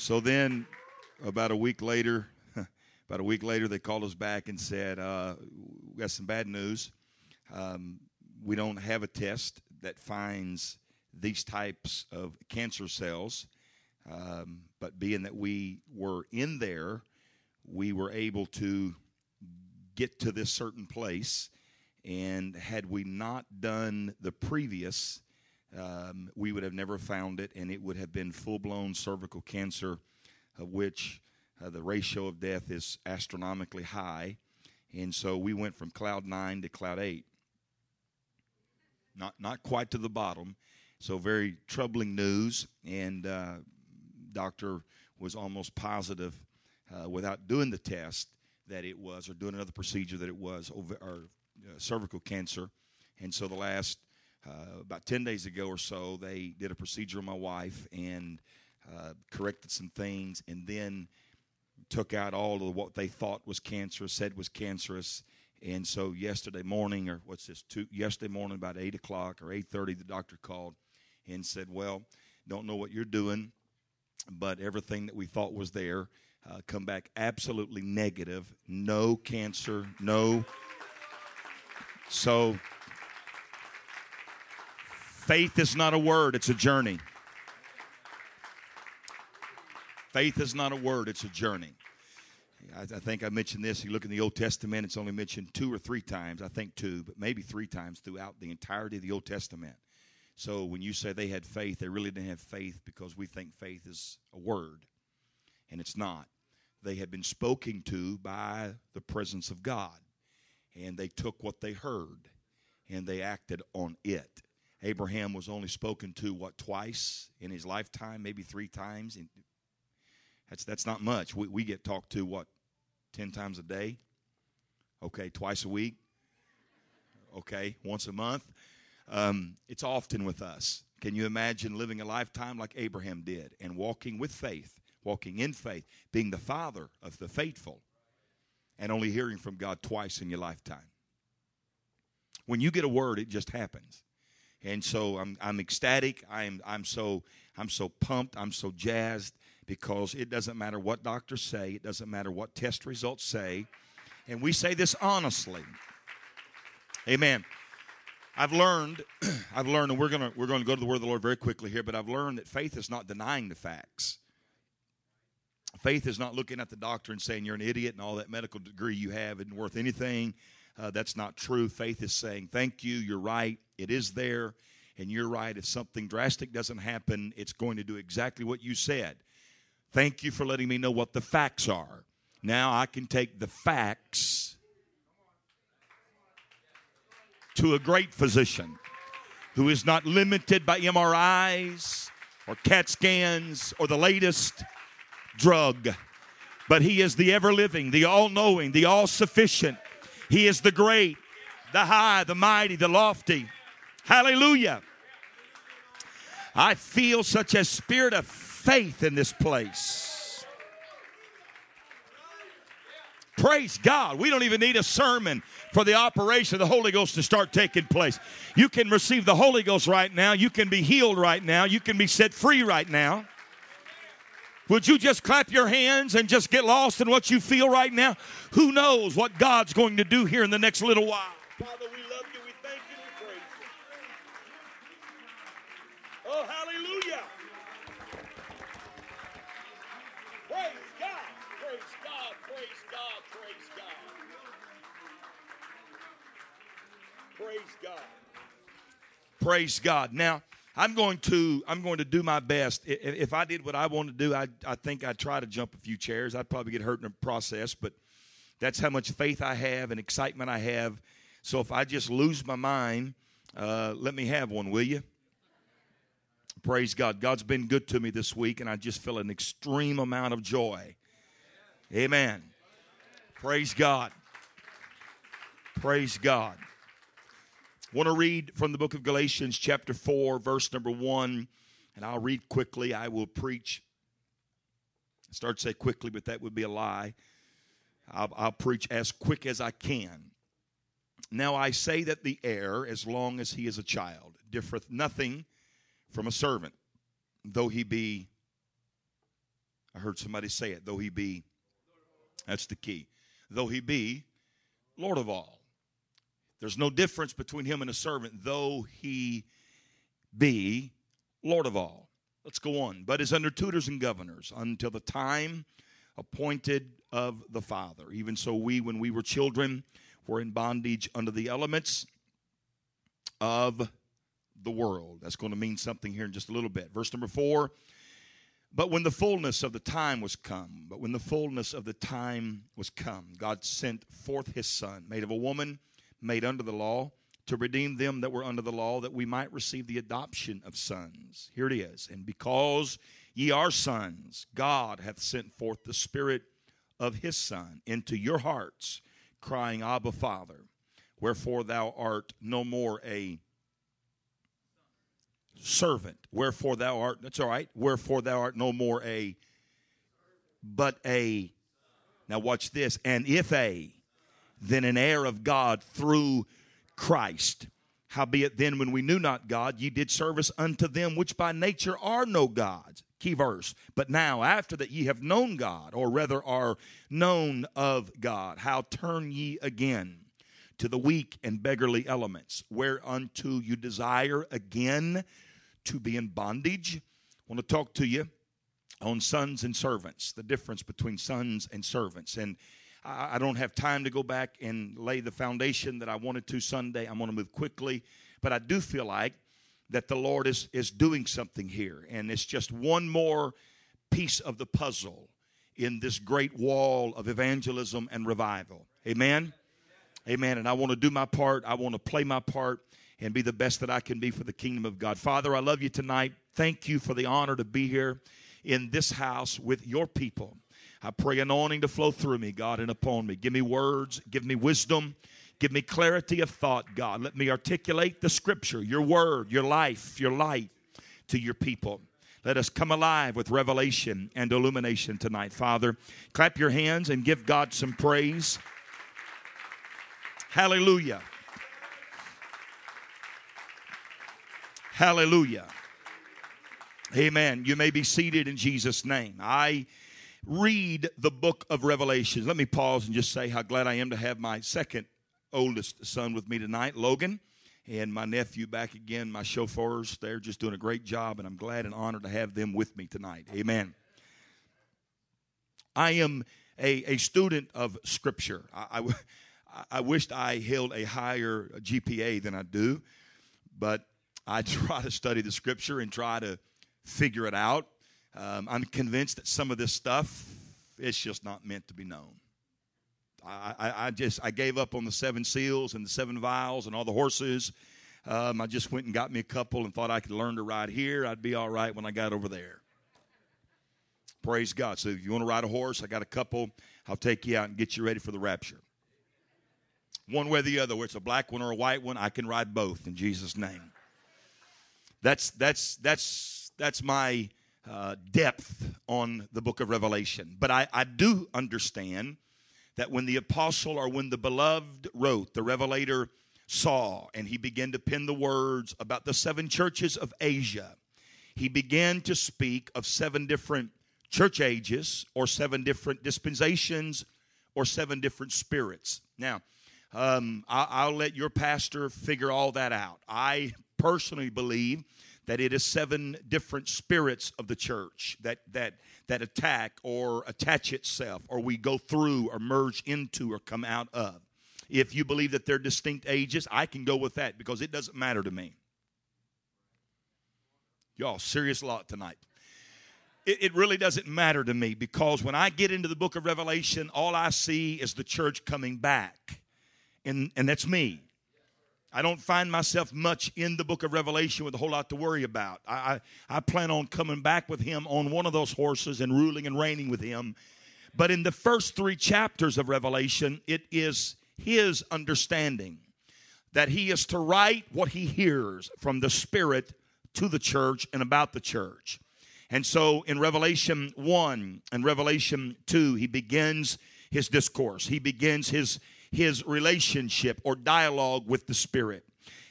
So then about a week later, they called us back and said, we got some bad news. We don't have a test that finds these types of cancer cells. But being that we were in there, we were able to get to this certain place. And had we not done the previous, we would have never found it, and it would have been full-blown cervical cancer, of which the ratio of death is astronomically high. And so we went from cloud 9 to cloud 8. Not quite to the bottom. So very troubling news, and doctor was almost positive without doing the test that it was, or doing another procedure, that it was cervical cancer. And so the last about 10 days ago or so, they did a procedure on my wife and corrected some things, and then took out all of what they thought was cancerous, said was cancerous. And so yesterday morning about 8 o'clock or 8:30, the doctor called and said, well, don't know what you're doing, but everything that we thought was there come back absolutely negative, no cancer, no. So faith is not a word, it's a journey. Faith is not a word, it's a journey. I think I mentioned this. You look in the Old Testament, it's only mentioned two or three times. I think two, but maybe three times throughout the entirety of the Old Testament. So when you say they had faith, they really didn't have faith, because we think faith is a word, and it's not. They had been spoken to by the presence of God, and they took what they heard, and they acted on it. Abraham was only spoken to, twice in his lifetime, maybe three times. That's not much. We get talked to, 10 times a day? Okay, twice a week? Okay, once a month? It's often with us. Can you imagine living a lifetime like Abraham did and walking with faith, walking in faith, being the father of the faithful, and only hearing from God twice in your lifetime? When you get a word, it just happens. And so I'm ecstatic. I'm so pumped. I'm so jazzed, because it doesn't matter what doctors say. It doesn't matter what test results say. And we say this honestly. Amen. I've learned, and we're going to go to the word of the Lord very quickly here, but I've learned that faith is not denying the facts. Faith is not looking at the doctor and saying, you're an idiot and all that medical degree you have isn't worth anything. That's not true. Faith is saying, thank you, you're right, it is there, and you're right. If something drastic doesn't happen, it's going to do exactly what you said. Thank you for letting me know what the facts are. Now I can take the facts to a great physician who is not limited by MRIs or CAT scans or the latest drug, but he is the ever-living, the all-knowing, the all-sufficient. He is the great, the high, the mighty, the lofty. Hallelujah. I feel such a spirit of faith in this place. Praise God. We don't even need a sermon for the operation of the Holy Ghost to start taking place. You can receive the Holy Ghost right now. You can be healed right now. You can be set free right now. Would you just clap your hands and just get lost in what you feel right now? Who knows what God's going to do here in the next little while? Father, we love you. We thank you. We praise you. Oh, hallelujah. Praise God. Praise God. Praise God. Praise God. Praise God. Praise God. Now, I'm going to do my best. If I did what I want to do, I think I'd try to jump a few chairs. I'd probably get hurt in the process, but that's how much faith I have and excitement I have. So if I just lose my mind, let me have one, will you? Praise God. God's been good to me this week, and I just feel an extreme amount of joy. Amen. Praise God. Praise God. I want to read from the book of Galatians chapter 4, verse number 1, and I'll read quickly. I will preach. I start to say quickly, but that would be a lie. I'll preach as quick as I can. Now I say that the heir, as long as he is a child, differeth nothing from a servant, though he be a I heard somebody say it, though he be, that's the key, though he be Lord of all. There's no difference between him and a servant, though he be Lord of all. Let's go on. But is under tutors and governors until the time appointed of the Father. Even so we, when we were children, were in bondage under the elements of the world. That's going to mean something here in just a little bit. Verse number 4. But when the fullness of the time was come, God sent forth his Son, made of a woman, made under the law, to redeem them that were under the law, that we might receive the adoption of sons. Here it is. And because ye are sons, God hath sent forth the Spirit of his Son into your hearts, crying, Abba, Father. Wherefore thou art no more a servant. Wherefore thou art no more a, but a, now watch this, and if a, then an heir of God through Christ. Howbeit then, when we knew not God, ye did service unto them which by nature are no gods. Key verse. But now, after that ye have known God, or rather are known of God, how turn ye again to the weak and beggarly elements, whereunto you desire again to be in bondage? I want to talk to you on sons and servants, the difference between sons and servants. And I don't have time to go back and lay the foundation that I wanted to Sunday. I'm going to move quickly. But I do feel like that the Lord is doing something here. And it's just one more piece of the puzzle in this great wall of evangelism and revival. Amen? Amen. And I want to do my part. I want to play my part and be the best that I can be for the kingdom of God. Father, I love you tonight. Thank you for the honor to be here in this house with your people. I pray anointing to flow through me, God, and upon me. Give me words. Give me wisdom. Give me clarity of thought, God. Let me articulate the Scripture, your word, your life, your light to your people. Let us come alive with revelation and illumination tonight, Father. Clap your hands and give God some praise. Hallelujah. Hallelujah. Amen. You may be seated in Jesus' name. I read the book of Revelation. Let me pause and just say how glad I am to have my second oldest son with me tonight, Logan, and my nephew back again, my chauffeurs. They're just doing a great job, and I'm glad and honored to have them with me tonight. Amen. I am a student of Scripture. I wished I held a higher GPA than I do, but I try to study the Scripture and try to figure it out. I'm convinced that some of this stuff, it's just not meant to be known. I gave up on the 7 seals and the 7 vials and all the horses. I just went and got me a couple and thought I could learn to ride here. I'd be all right when I got over there. Praise God. So if you want to ride a horse, I got a couple. I'll take you out and get you ready for the rapture. One way or the other, whether it's a black one or a white one, I can ride both in Jesus' name. That's my depth on the book of Revelation. But I do understand that when the apostle or when the beloved wrote, the revelator saw, and he began to pen the words about the 7 churches of Asia, he began to speak of 7 different church ages or 7 different dispensations or 7 different spirits. Now, I'll let your pastor figure all that out. I personally believe that it is 7 different spirits of the church that attack or attach itself, or we go through or merge into or come out of. If you believe that they're distinct ages, I can go with that because it doesn't matter to me. Y'all, serious lot tonight. It really doesn't matter to me because when I get into the book of Revelation, all I see is the church coming back, and that's me. I don't find myself much in the book of Revelation with a whole lot to worry about. I plan on coming back with him on one of those horses and ruling and reigning with him. But in the first 3 chapters of Revelation, it is his understanding that he is to write what he hears from the Spirit to the church and about the church. And so in Revelation 1 and Revelation 2, he begins his discourse. He begins his relationship or dialogue with the Spirit.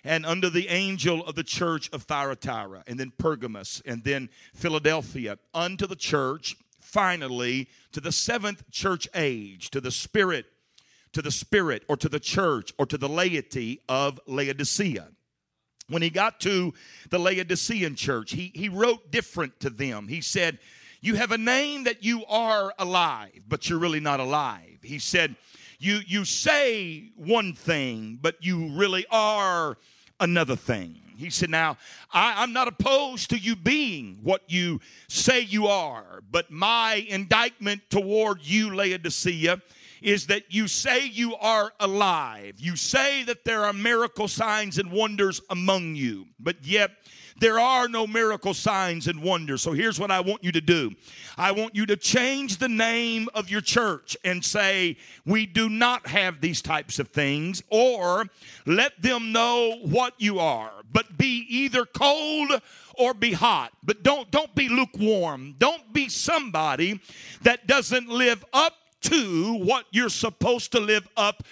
And under the angel of the church of Thyatira, and then Pergamus, and then Philadelphia, unto the church finally to the seventh church age, to the spirit, or to the church, or to the laity of Laodicea. When he got to the Laodicean church, he wrote different to them. He said, you have a name that you are alive, but you're really not alive. He said, you say one thing, but you really are another thing. He said, now, I'm not opposed to you being what you say you are, but my indictment toward you, Laodicea, is that you say you are alive. You say that there are miracle signs and wonders among you, but yet there are no miracle signs and wonders. So here's what I want you to do. I want you to change the name of your church and say, we do not have these types of things, or let them know what you are, but be either cold or be hot, but don't be lukewarm. Don't be somebody that doesn't live up to what you're supposed to live up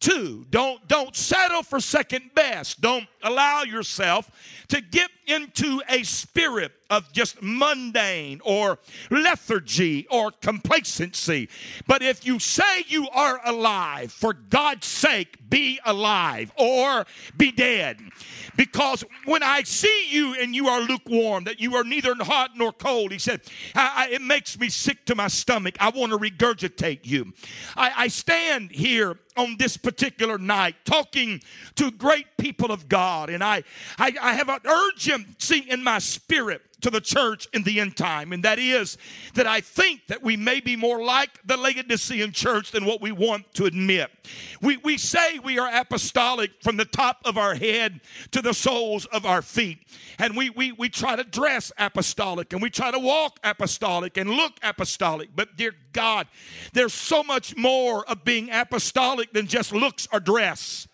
to. Don't settle for second best. Don't allow yourself to get into a spirit of just mundane or lethargy or complacency. But if you say you are alive, for God's sake, be alive or be dead. Because when I see you and you are lukewarm, that you are neither hot nor cold, he said, it makes me sick to my stomach. I want to regurgitate you. I stand here on this particular night talking to great people of God, and I have an urgency in my spirit to the church in the end time, and that is that I think that we may be more like the Laodicean church than what we want to admit. We say we are apostolic from the top of our head to the soles of our feet, and we try to dress apostolic, and we try to walk apostolic and look apostolic, but dear God, there's so much more of being apostolic than just looks or dress.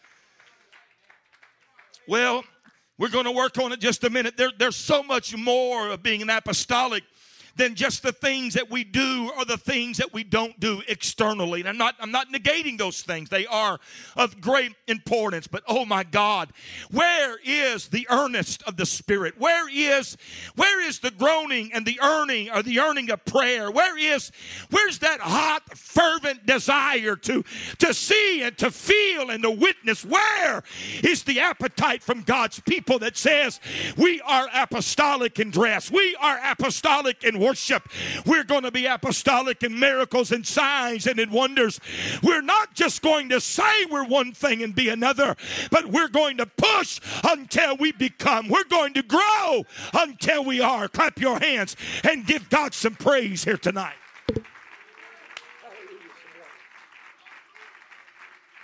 Well, we're going to work on it just a minute. There's so much more of being an apostolic than just the things that we do or the things that we don't do externally. And I'm not negating those things. They are of great importance. But oh my God, where is the earnest of the Spirit? Where is the groaning and the earning of prayer? Where's that hot, fervent desire to see and to feel and to witness? Where is the appetite from God's people that says we are apostolic in dress? We are apostolic in worship. We're going to be apostolic in miracles and signs and in wonders. We're not just going to say we're one thing and be another, but we're going to push until we become. We're going to grow until we are. Clap your hands and give God some praise here tonight.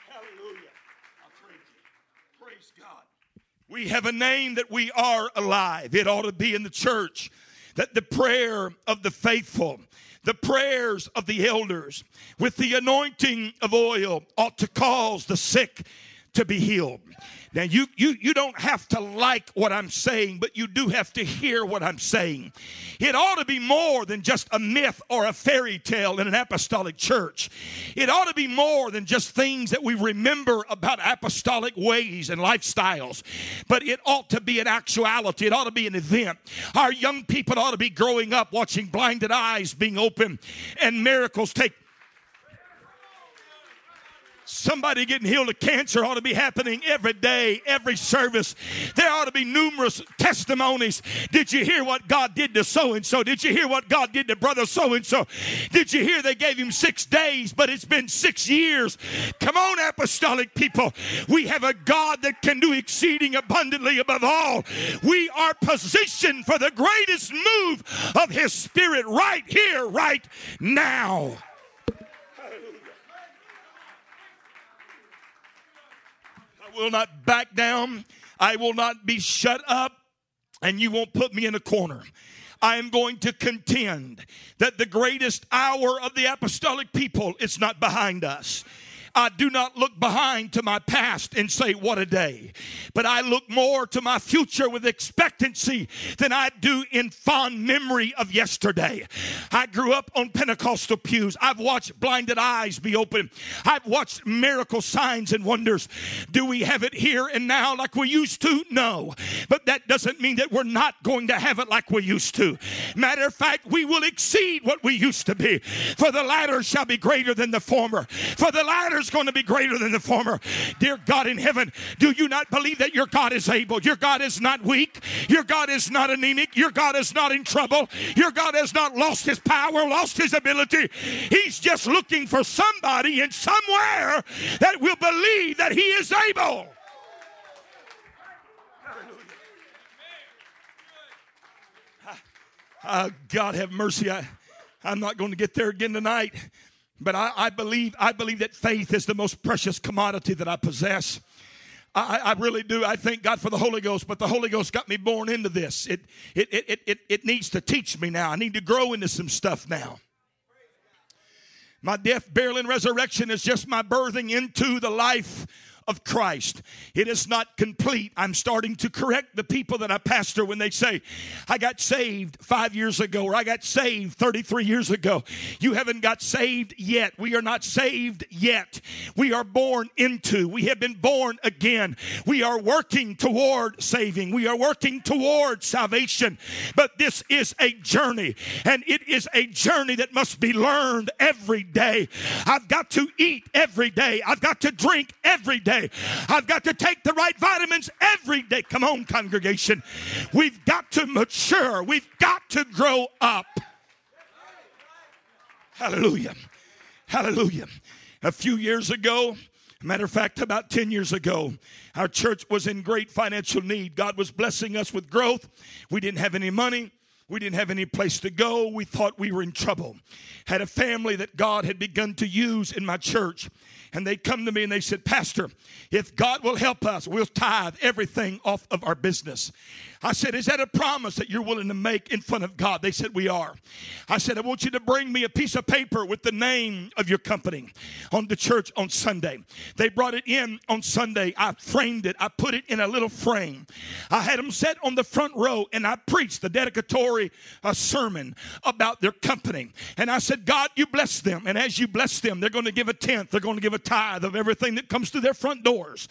Hallelujah. Praise God. We have a name that we are alive. It ought to be in the church that the prayer of the faithful, the prayers of the elders, with the anointing of oil ought to cause the sick to be healed. Now, you don't have to like what I'm saying, but you do have to hear what I'm saying. It ought to be more than just a myth or a fairy tale in an apostolic church. It ought to be more than just things that we remember about apostolic ways and lifestyles, but it ought to be an actuality. It ought to be an event. Our young people ought to be growing up watching blinded eyes being opened and miracles take place. Somebody getting healed of cancer ought to be happening every day, every service. There ought to be numerous testimonies. Did you hear what God did to so-and-so? Did you hear what God did to brother so-and-so? Did you hear they gave him 6 days, but it's been 6 years? Come on, apostolic people. We have a God that can do exceeding abundantly above all. We are positioned for the greatest move of his Spirit right here, right now. I will not back down. I will not be shut up, and you won't put me in a corner. I am going to contend that the greatest hour of the apostolic people is not behind us. I do not look behind to my past and say, what a day. But I look more to my future with expectancy than I do in fond memory of yesterday. I grew up on Pentecostal pews. I've watched blinded eyes be opened. I've watched miracle signs and wonders. Do we have it here and now like we used to? No. But that doesn't mean that we're not going to have it like we used to. Matter of fact, we will exceed what we used to be. For the latter shall be greater than the former. For the latter is going to be greater than the former. Dear God in heaven, do you not believe that your God is able? Your God is not weak. Your God is not anemic. Your God is not in trouble. Your God has not lost his power, lost his ability. He's just looking for somebody and somewhere that will believe that he is able. God have mercy. I'm not going to get there again tonight. But I believe that faith is the most precious commodity that I possess. I really do. I thank God for the Holy Ghost, but the Holy Ghost got me born into this. It needs to teach me now. I need to grow into some stuff now. My death, burial, and resurrection is just my birthing into the life of Christ. It is not complete. I'm starting to correct the people that I pastor when they say, I got saved 5 years ago, or I got saved 33 years ago. You haven't got saved yet. We are not saved yet. We are born into. We have been born again. We are working toward saving. We are working toward salvation. But this is a journey, and it is a journey that must be learned every day. I've got to eat every day. I've got to drink every day. I've got to take the right vitamins every day. Come on, congregation. We've got to mature. We've got to grow up. Hallelujah. Hallelujah. A few years ago, matter of fact, about 10 years ago, our church was in great financial need. God was blessing us with growth. We didn't have any money. We didn't have any place to go. We thought we were in trouble. Had a family that God had begun to use in my church. And they come to me and they said, Pastor, if God will help us, we'll tithe everything off of our business. I said, is that a promise that you're willing to make in front of God? They said, we are. I said, I want you to bring me a piece of paper with the name of your company on the church on Sunday. They brought it in on Sunday. I framed it. I put it in a little frame. I had them set on the front row, and I preached the dedicatory sermon about their company. And I said, God, you bless them. And as you bless them, they're going to give a tenth. They're going to give a tithe of everything that comes through their front doors.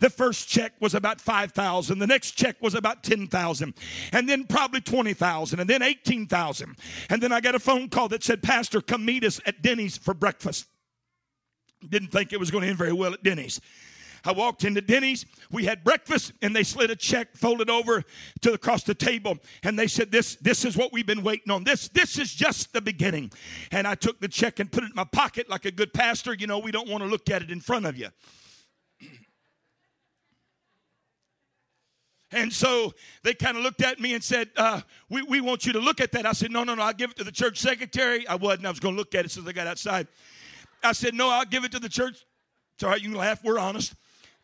The first check was about $5,000. The next check was about $10,000, and then probably $20,000, and then $18,000. And then I got a phone call that said, Pastor, come meet us at Denny's for breakfast. Didn't think it was going to end very well at Denny's. I walked into Denny's, we had breakfast, and they slid a check, folded over to across the table, and they said, this is what we've been waiting on. This is just the beginning. And I took the check and put it in my pocket like a good pastor. You know, we don't want to look at it in front of you. And so they kind of looked at me and said, we want you to look at that. I said, no, I'll give it to the church secretary. I was going to look at it since I got outside. I said, no, I'll give it to the church. It's all right, you can laugh, we're honest.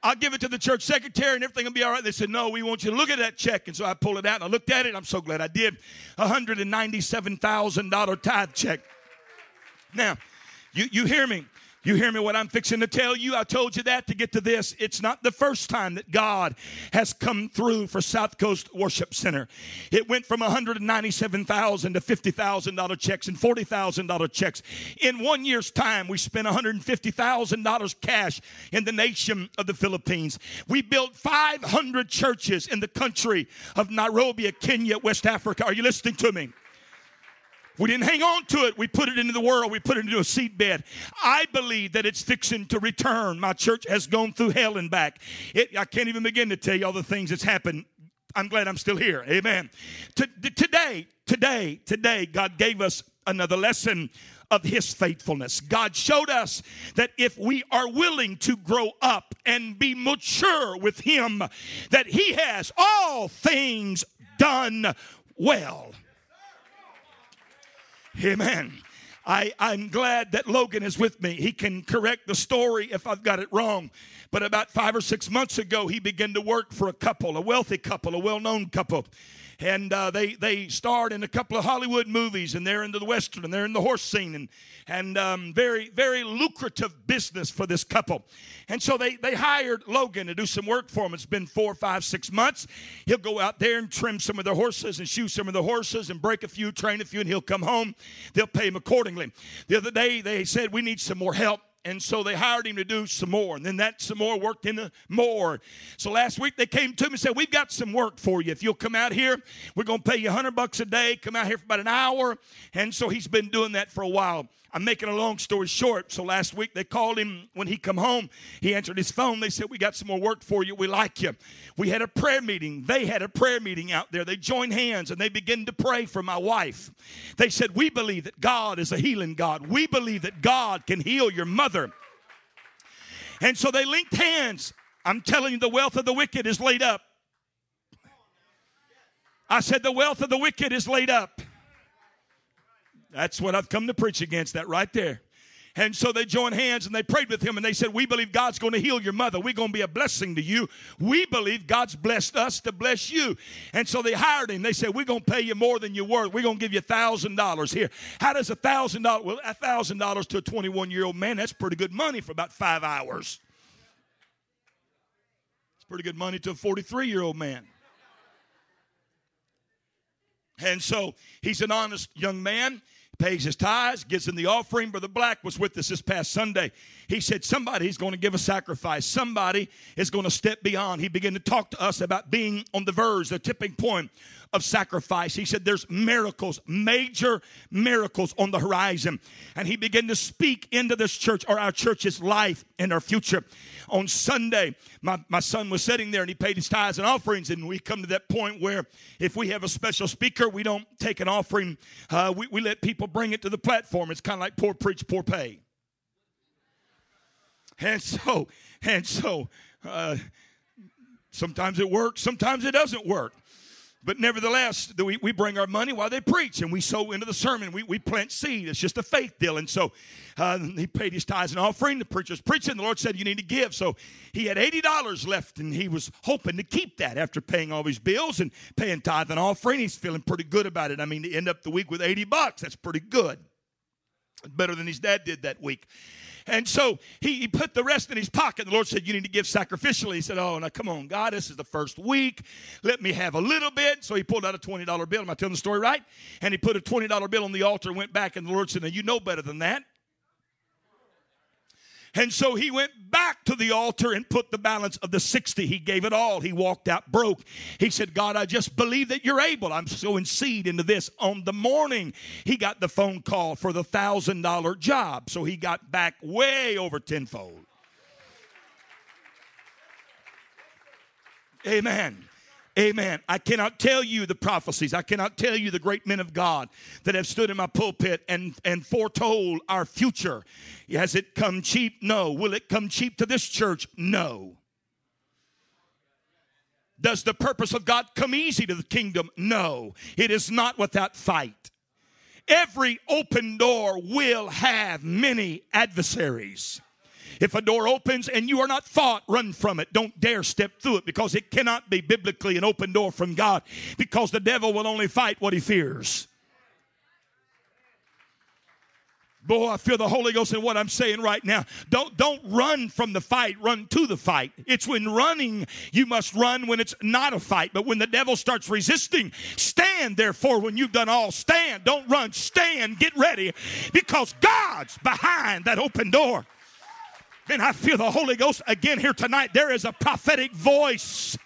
I'll give it to the church secretary and everything will be all right. They said, no, we want you to look at that check. And so I pulled it out and I looked at it. I'm so glad I did. $197,000 tithe check. Now, you hear me. You hear me what I'm fixing to tell you? I told you that to get to this. It's not the first time that God has come through for South Coast Worship Center. It went from $197,000 to $50,000 checks and $40,000 checks. In 1 year's time, we spent $150,000 cash in the nation of the Philippines. We built 500 churches in the country of Nairobi, Kenya, West Africa. Are you listening to me? We didn't hang on to it. We put it into the world. We put it into a seedbed. I believe that it's fixing to return. My church has gone through hell and back. I can't even begin to tell you all the things that's happened. I'm glad I'm still here. Amen. Today, God gave us another lesson of his faithfulness. God showed us that if we are willing to grow up and be mature with him, that he has all things done well. Amen. I'm glad that Logan is with me. He can correct the story if I've got it wrong. But about 5 or 6 months ago, he began to work for a couple, a wealthy couple, a well-known couple. And they starred in a couple of Hollywood movies, and they're into the Western, and they're in the horse scene, and very, very lucrative business for this couple. And so they hired Logan to do some work for him. It's been 4, 5, 6 months. He'll go out there and trim some of the horses and shoe some of the horses and break a few, train a few, and he'll come home. They'll pay him accordingly. The other day they said, we need some more help. And so they hired him to do some more. And then that some more worked into more. So last week they came to me and said, we've got some work for you. If you'll come out here, we're going to pay you $100 a day. Come out here for about an hour. And so he's been doing that for a while. I'm making a long story short. So last week they called him when he come home. He answered his phone. They said, we got some more work for you. We like you. We had a prayer meeting. They had a prayer meeting out there. They joined hands and they began to pray for my wife. They said, we believe that God is a healing God. We believe that God can heal your mother. And so they linked hands. I'm telling you, the wealth of the wicked is laid up. I said, the wealth of the wicked is laid up. That's what I've come to preach against, that right there. And so they joined hands and they prayed with him and they said, we believe God's going to heal your mother. We're going to be a blessing to you. We believe God's blessed us to bless you. And so they hired him. They said, we're going to pay you more than you're worth. We're going to give you $1,000 here. How does $1,000? Well, $1,000 to a 21-year-old man, that's pretty good money for about 5 hours. It's pretty good money to a 43-year-old man. And so he's an honest young man. Pays his tithes, gives in the offering. Brother Black was with us this past Sunday. He said, somebody's going to give a sacrifice. Somebody is going to step beyond. He began to talk to us about being on the verge, the tipping point of sacrifice. He said, there's miracles, major miracles on the horizon. And he began to speak into this church or our church's life and our future. On Sunday, my son was sitting there and he paid his tithes and offerings. And we come to that point where if we have a special speaker, we don't take an offering. We let people bring it to the platform. It's kind of like poor preach, poor pay. And so sometimes it works, sometimes it doesn't work. But nevertheless, we bring our money while they preach, and we sow into the sermon. We plant seed. It's just a faith deal. And so he paid his tithes and offering. The preacher's preaching. The Lord said, you need to give. So he had $80 left, and he was hoping to keep that after paying all his bills and paying tithe and offering. He's feeling pretty good about it. I mean, to end up the week with $80, that's pretty good. Better than his dad did that week. And so he put the rest in his pocket. The Lord said, you need to give sacrificially. He said, oh, now come on, God, this is the first week. Let me have a little bit. So he pulled out a $20 bill. Am I telling the story right? And he put a $20 bill on the altar and went back. And the Lord said, now you know better than that. And so he went back to the altar and put the balance of the 60. He gave it all. He walked out broke. He said, God, I just believe that you're able. I'm sowing seed into this. On the morning, he got the phone call for the $1,000 job. So he got back way over tenfold. Amen. Amen. I cannot tell you the prophecies. I cannot tell you the great men of God that have stood in my pulpit and foretold our future. Has it come cheap? No. Will it come cheap to this church? No. Does the purpose of God come easy to the kingdom? No. It is not without fight. Every open door will have many adversaries. If a door opens and you are not fought, run from it. Don't dare step through it because it cannot be biblically an open door from God because the devil will only fight what he fears. Boy, I feel the Holy Ghost in what I'm saying right now. Don't run from the fight. Run to the fight. It's when running, you must run when it's not a fight. But when the devil starts resisting, stand, therefore, when you've done all. Stand. Don't run. Stand. Get ready because God's behind that open door. Man, I feel the Holy Ghost again here tonight. There is a prophetic voice.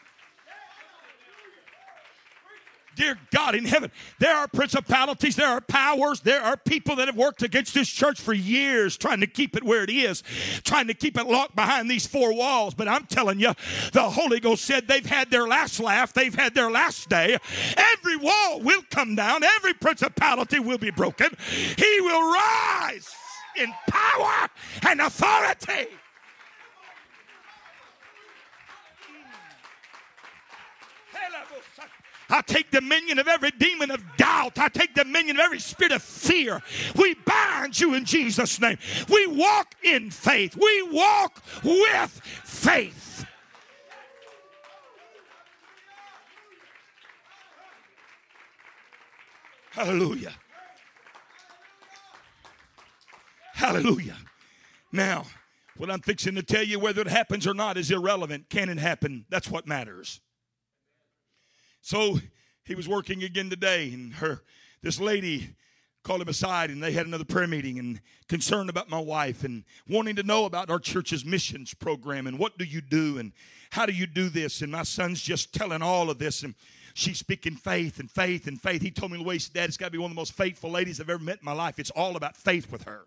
Dear God in heaven, there are principalities, there are powers, there are people that have worked against this church for years trying to keep it where it is, trying to keep it locked behind these four walls. But I'm telling you, the Holy Ghost said they've had their last laugh, they've had their last day. Every wall will come down, every principality will be broken. He will rise in power and authority. I take dominion of every demon of doubt. I take dominion of every spirit of fear. We bind you in Jesus' name. We walk in faith. We walk with faith. Hallelujah. Hallelujah. Now, what I'm fixing to tell you, whether it happens or not, is irrelevant. Can it happen? That's what matters. So he was working again today, and this lady called him aside, and they had another prayer meeting, and concerned about my wife, and wanting to know about our church's missions program, and what do you do, and how do you do this? And my son's just telling all of this, and she's speaking faith and faith and faith. He told me, Luis, Dad, it's got to be one of the most faithful ladies I've ever met in my life. It's all about faith with her.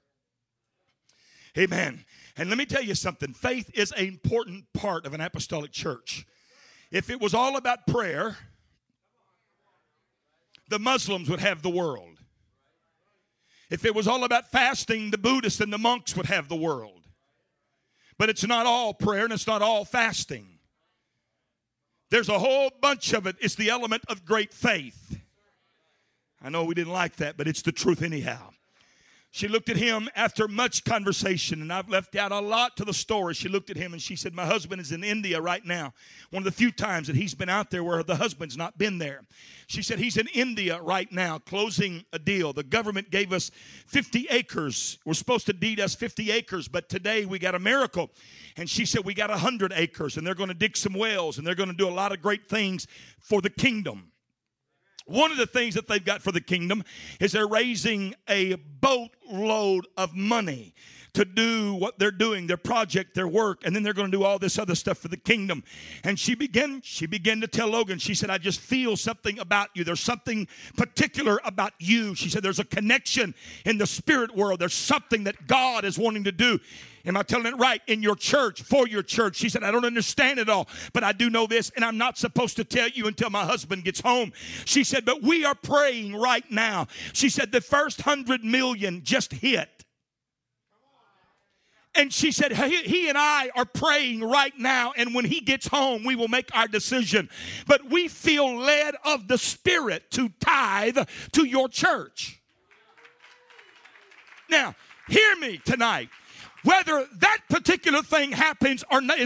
Amen. And let me tell you something. Faith is an important part of an apostolic church. If it was all about prayer, the Muslims would have the world. If it was all about fasting, the Buddhists and the monks would have the world. But it's not all prayer and it's not all fasting. There's a whole bunch of it. It's the element of great faith. I know we didn't like that, but it's the truth anyhow. She looked at him after much conversation, and I've left out a lot to the story. She looked at him and she said, my husband is in India right now. One of the few times that he's been out there where the husband's not been there. She said, he's in India right now closing a deal. The government gave us 50 acres. We're supposed to deed us 50 acres, but today we got a miracle. And she said, we got 100 acres, and they're going to dig some wells, and they're going to do a lot of great things for the kingdom. One of the things that they've got for the kingdom is they're raising a boatload of money to do what they're doing, their project, their work, and then they're going to do all this other stuff for the kingdom. And she began to tell Logan, she said, I just feel something about you. There's something particular about you. She said, there's a connection in the spirit world. There's something that God is wanting to do. Am I telling it right? In your church, for your church. She said, I don't understand it all, but I do know this, and I'm not supposed to tell you until my husband gets home. She said, but we are praying right now. She said, the first 100 million just hit. And she said, he and I are praying right now, and when he gets home, we will make our decision. But we feel led of the Spirit to tithe to your church. Now, hear me tonight. Whether that particular thing happens or not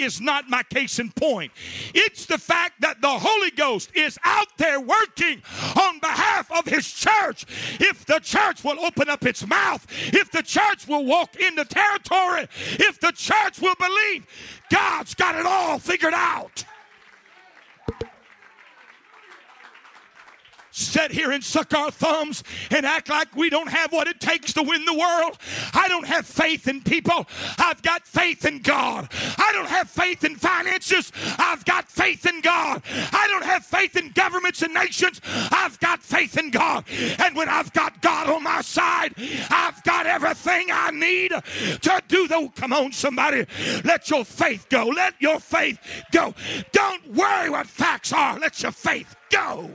is not my case in point. It's the fact that the Holy Ghost is out there working on behalf of His church. If the church will open up its mouth, if the church will walk into territory, if the church will believe, God's got it all figured out. Sit here and suck our thumbs and act like we don't have what it takes to win the world. I don't have faith in people. I've got faith in God. I don't have faith in finances. I've got faith in God. I don't have faith in governments and nations. I've got faith in God. And when I've got God on my side, I've got everything I need to do the... Come on, somebody. Let your faith go. Let your faith go. Don't worry what facts are. Let your faith go.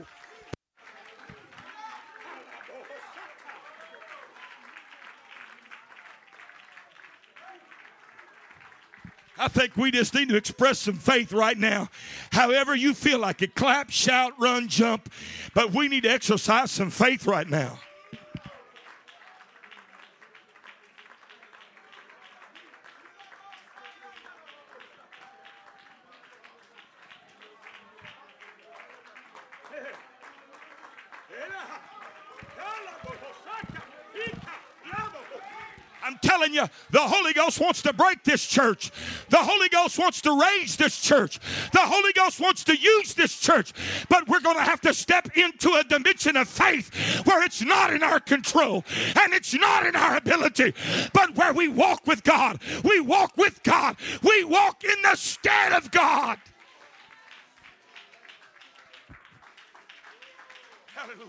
I think we just need to express some faith right now. However you feel like it, clap, shout, run, jump. But we need to exercise some faith right now. Telling you, the Holy Ghost wants to break this church. The Holy Ghost wants to raise this church. The Holy Ghost wants to use this church. But we're going to have to step into a dimension of faith where it's not in our control and it's not in our ability, but where we walk with God. We walk with God. We walk in the stead of God. Hallelujah.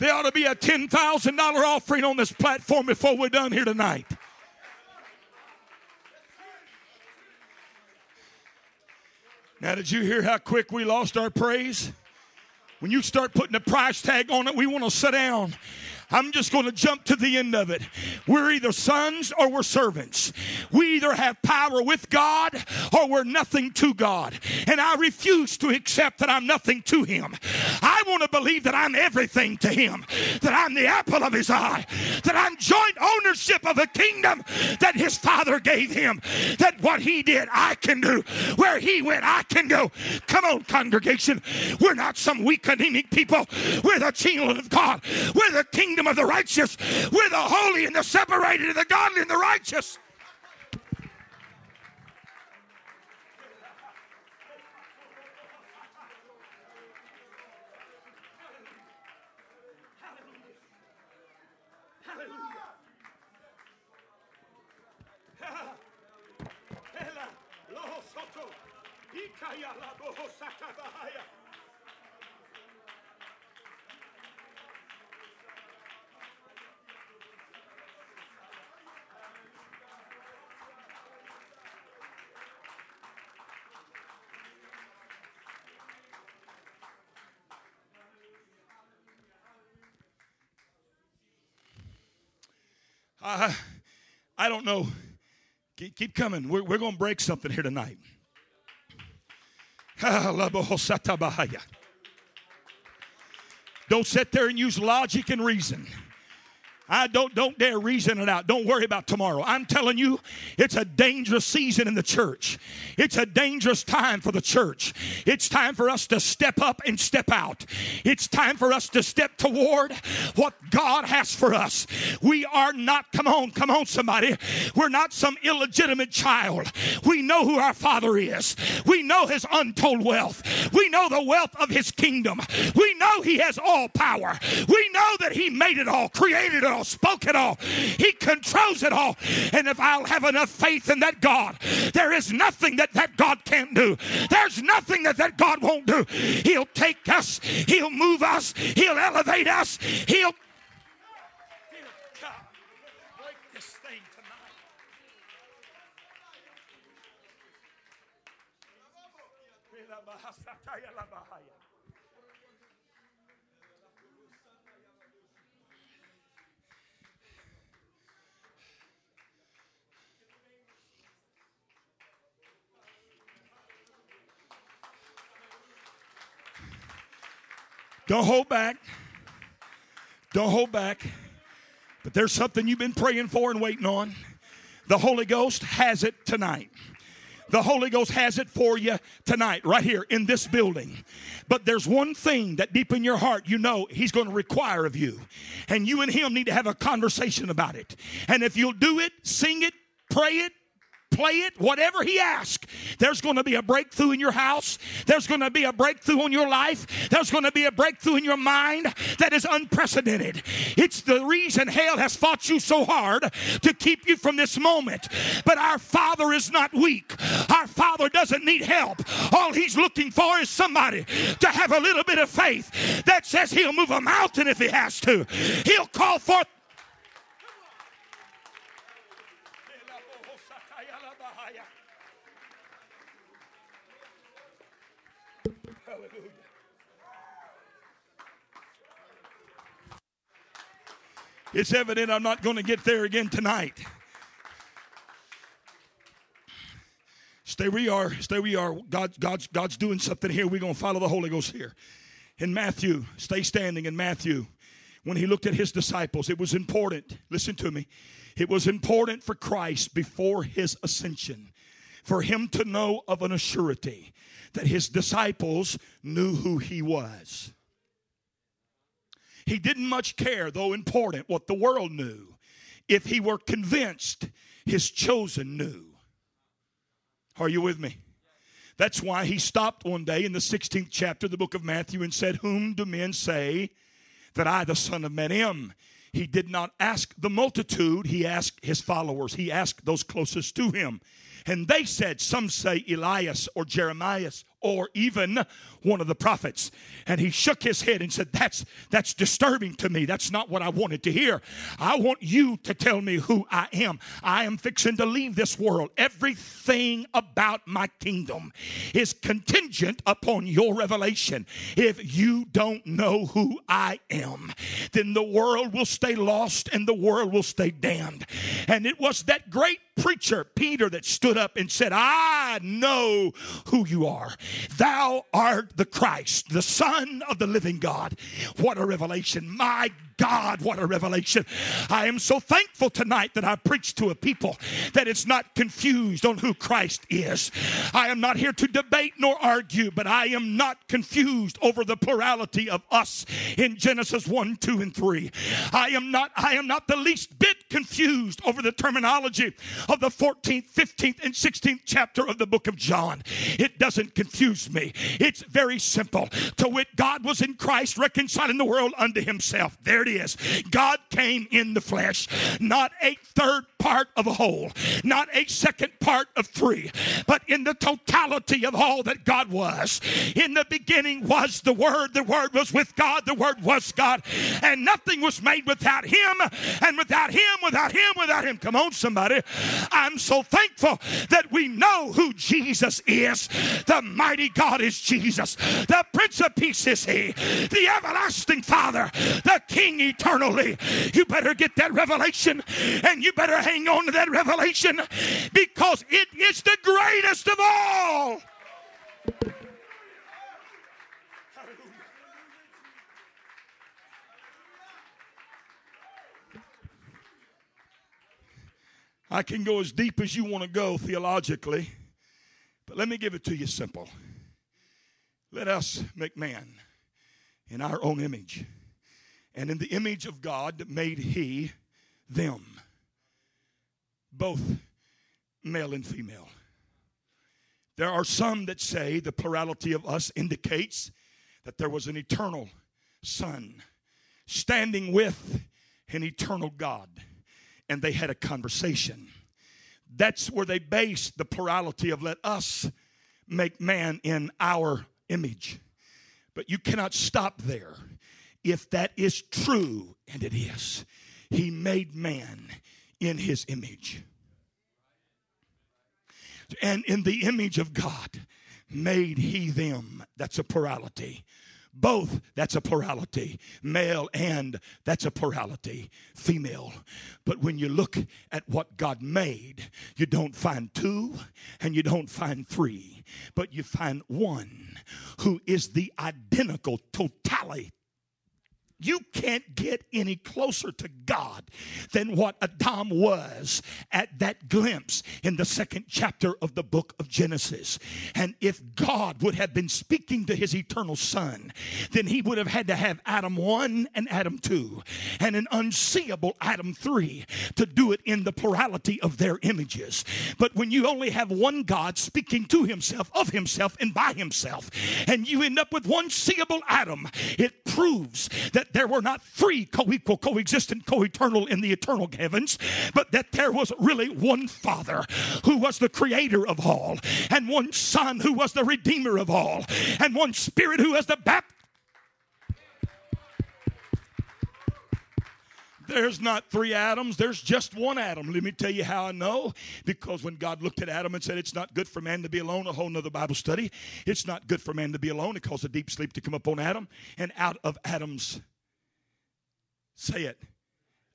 There ought to be a $10,000 offering on this platform before we're done here tonight. Now, did you hear how quick we lost our praise? When you start putting a price tag on it, we want to sit down. I'm just going to jump to the end of it. We're either sons or we're servants. We either have power with God or we're nothing to God. And I refuse to accept that I'm nothing to Him. I want to believe that I'm everything to Him, that I'm the apple of His eye, that I'm joint ownership of a kingdom that His Father gave Him, that what He did, I can do. Where He went, I can go. Come on, congregation. We're not some weak, anemic people. We're the children of God. We're the kingdom of the righteous. We're the holy and the separated and the godly and the righteous. I don't know. Keep coming. We're going to break something here tonight. Don't sit there and use logic and reason. Don't dare reason it out. Don't worry about tomorrow. I'm telling you, it's a dangerous season in the church. It's a dangerous time for the church. It's time for us to step up and step out. It's time for us to step toward what God has for us. We are not, come on somebody, we're not some illegitimate child. We know who our Father is. We know His untold wealth. We know the wealth of His kingdom. We know He has all power. We know that He made it all, created it all, spoke it all. He controls it all. And if I'll have enough faith in that God, there is nothing that God can't do. There's nothing that God won't do. He'll take us. He'll move us. He'll elevate us. He'll break this thing tonight. Don't hold back. Don't hold back. But there's something you've been praying for and waiting on. The Holy Ghost has it tonight. The Holy Ghost has it for you tonight, right here in this building. But there's one thing that deep in your heart you know He's going to require of you. And you and Him need to have a conversation about it. And if you'll do it, sing it, pray it, play it, whatever He asks, there's going to be a breakthrough in your house. There's going to be a breakthrough on your life. There's going to be a breakthrough in your mind that is unprecedented. It's the reason hell has fought you so hard to keep you from this moment. But our Father is not weak. Our Father doesn't need help. All He's looking for is somebody to have a little bit of faith that says He'll move a mountain if He has to. He'll call forth. It's evident I'm not going to get there again tonight. Stay where you are. Stay where you are. God's doing something here. We're going to follow the Holy Ghost here. In Matthew, stay standing in Matthew. When He looked at His disciples, it was important. Listen to me. It was important for Christ before His ascension for Him to know of an assurity that His disciples knew who He was. He didn't much care, though important, what the world knew. If He were convinced, His chosen knew. Are you with me? That's why He stopped one day in the 16th chapter of the book of Matthew and said, "Whom do men say that I, the Son of Man, am?" He did not ask the multitude. He asked His followers. He asked those closest to Him. And they said, some say Elias or Jeremiah or even one of the prophets. And he shook his head and said, that's disturbing to me. That's not what I wanted to hear. I want you to tell me who I am. I am fixing to leave this world. Everything about my kingdom is contingent upon your revelation. If you don't know who I am, then the world will stay lost and the world will stay damned. And it was that great preacher, Peter, that stood up and said, I know who you are. Thou art the Christ, the Son of the living God. What a revelation. My God, what a revelation. I am so thankful tonight that I preach to a people that it's not confused on who Christ is. I am not here to debate nor argue, but I am not confused over the plurality of us in Genesis 1, 2, and 3. I am not the least bit confused over the terminology of the 14th, 15th, and 16th chapter of the book of John. It doesn't confuse me. It's very simple. To wit, God was in Christ reconciling the world unto himself. There it is. God came in the flesh, not a third part of a whole, not a second part of three, but in the totality of all that God was. In the beginning was the Word was with God, the Word was God, and nothing was made without Him, and without Him, without Him, without Him. Come on, somebody. I'm so thankful that we know who Jesus is. The mighty God is Jesus. The Prince of Peace is He. The everlasting Father. The King eternally. You better get that revelation, and you better hang on to that revelation, because it is the greatest of all. I can go as deep as you want to go theologically, but let me give it to you simple. Let us make man in our own image, and in the image of God made he them, both male and female. There are some that say the plurality of us indicates that there was an eternal Son standing with an eternal God, and they had a conversation. That's where they base the plurality of let us make man in our image. But you cannot stop there. If that is true, and it is, he made man in his image. And in the image of God made he them. That's a plurality. Both, that's a plurality. Male and, that's a plurality. Female. But when you look at what God made, you don't find two and you don't find three. But you find one who is the identical totality. You can't get any closer to God than what Adam was at that glimpse in the second chapter of the book of Genesis. And if God would have been speaking to his eternal Son, then he would have had to have Adam 1 and Adam 2 and an unseeable Adam 3 to do it in the plurality of their images. But when you only have one God speaking to himself, of himself, and by himself, and you end up with one seeable Adam, it proves that there were not three co-equal, co-existent, co-eternal in the eternal heavens, but that there was really one Father who was the creator of all, and one Son who was the redeemer of all, and one Spirit who was the baptizer. There's not three Adams. There's just one Adam. Let me tell you how I know. Because when God looked at Adam and said, it's not good for man to be alone, a whole nother Bible study. It's not good for man to be alone. It caused a deep sleep to come upon Adam. And out of Adam's, say it,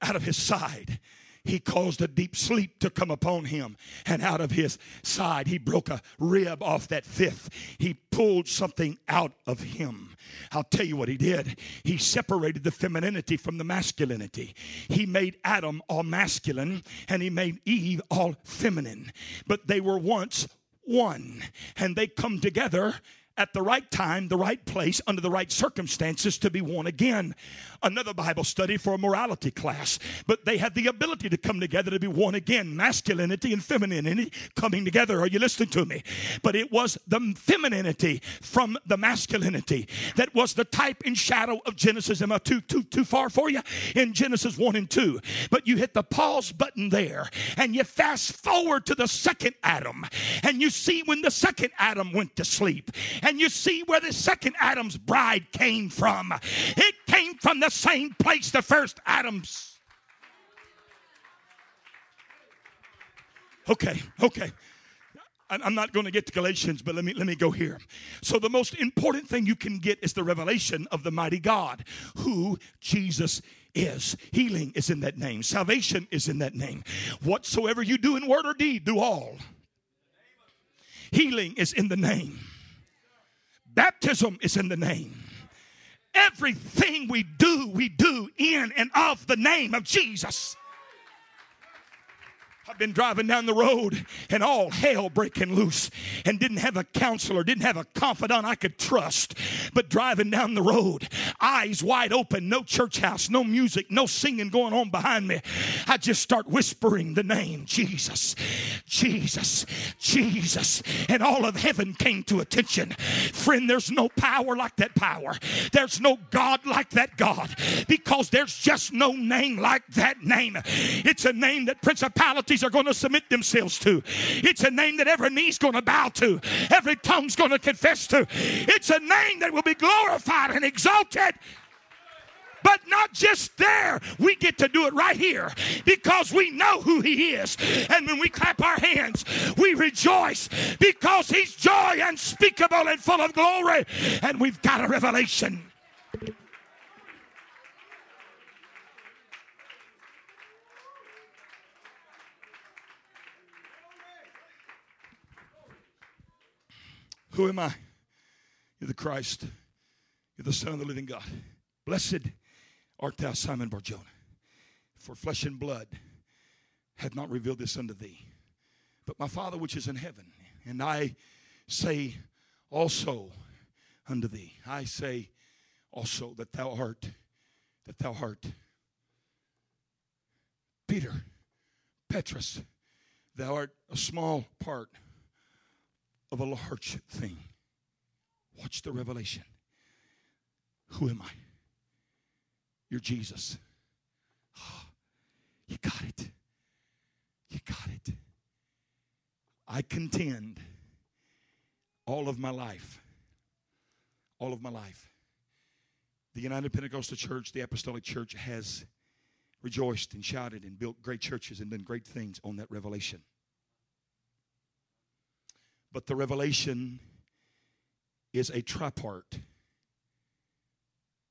out of his side, he caused a deep sleep to come upon him. And out of his side, he broke a rib off that fifth. He pulled something out of him. I'll tell you what he did. He separated the femininity from the masculinity. He made Adam all masculine, and he made Eve all feminine. But they were once one, and they come together at the right time, the right place, under the right circumstances to be born again. Another Bible study for a morality class. But they have the ability to come together to be born again. Masculinity and femininity coming together. Are you listening to me? But it was the femininity from the masculinity that was the type and shadow of Genesis. Am I too far for you? In Genesis 1 and 2. But you hit the pause button there, and you fast forward to the second Adam, and you see when the second Adam went to sleep, and you see where the second Adam's bride came from. It came from the same place the first Adam's. Okay. I'm not going to get to Galatians, but let me go here. So the most important thing you can get is the revelation of the mighty God, who Jesus is. Healing is in that name. Salvation is in that name. Whatsoever you do in word or deed, do all. Healing is in the name. Baptism is in the name. Everything we do in and of the name of Jesus. I've been driving down the road and all hell breaking loose, and didn't have a counselor, didn't have a confidant I could trust. But driving down the road, eyes wide open, no church house, no music, no singing going on behind me. I just start whispering the name Jesus, Jesus, Jesus. And all of heaven came to attention. Friend, there's no power like that power. There's no God like that God, because there's just no name like that name. It's a name that principalities are going to submit themselves to. It's a name that every knee's going to bow to, every tongue's going to confess to. It's a name that will be glorified and exalted. But not just there. We get to do it right here, because we know who he is. And when we clap our hands, we rejoice, because he's joy unspeakable and full of glory. And we've got a revelation. Who am I? You're the Christ. You're the Son of the living God. Blessed art thou, Simon Barjona, for flesh and blood hath not revealed this unto thee, but my Father which is in heaven. And I say also unto thee, I say also that thou art. Peter, Petrus, thou art a small part of a large thing. Watch the revelation. Who am I? You're Jesus. Oh, you got it. You got it. I contend all of my life. The United Pentecostal Church, the Apostolic Church, has rejoiced and shouted and built great churches and done great things on that revelation. But the revelation is a tripart.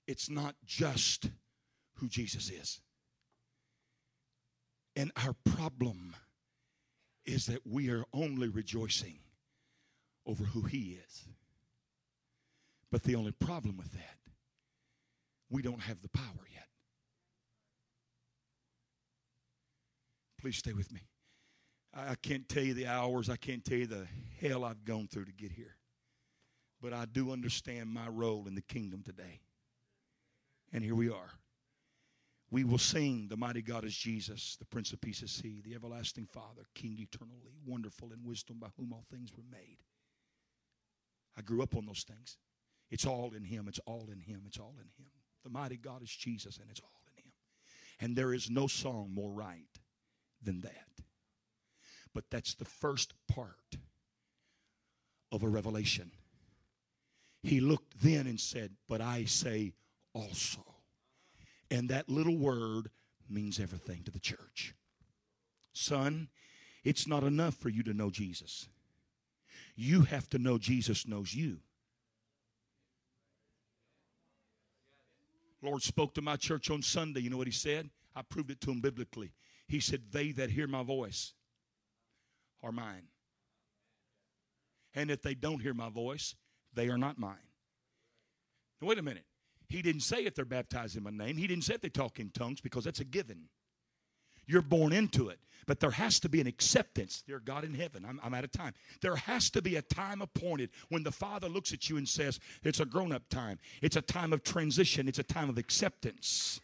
It's not just who Jesus is. And our problem is that we are only rejoicing over who he is. But the only problem with that, we don't have the power yet. Please stay with me. I can't tell you the hours. I can't tell you the hell I've gone through to get here. But I do understand my role in the kingdom today. And here we are. We will sing, the mighty God is Jesus, the Prince of Peace is he, the everlasting Father, King eternally, wonderful in wisdom, by whom all things were made. I grew up on those things. It's all in him. It's all in him. It's all in him. The mighty God is Jesus, and it's all in him. And there is no song more right than that. But that's the first part of a revelation. He looked then and said, but I say also. And that little word means everything to the church. Son, it's not enough for you to know Jesus. You have to know Jesus knows you. Lord spoke to my church on Sunday. You know what he said? I proved it to him biblically. He said, they that hear my voice are mine. And if they don't hear my voice, they are not mine. Now, wait a minute. He didn't say if they're baptized in my name. He didn't say if they talk in tongues, because that's a given. You're born into it. But there has to be an acceptance. Dear God in heaven, I'm out of time. There has to be a time appointed when the Father looks at you and says, it's a grown-up time. It's a time of transition. It's a time of acceptance.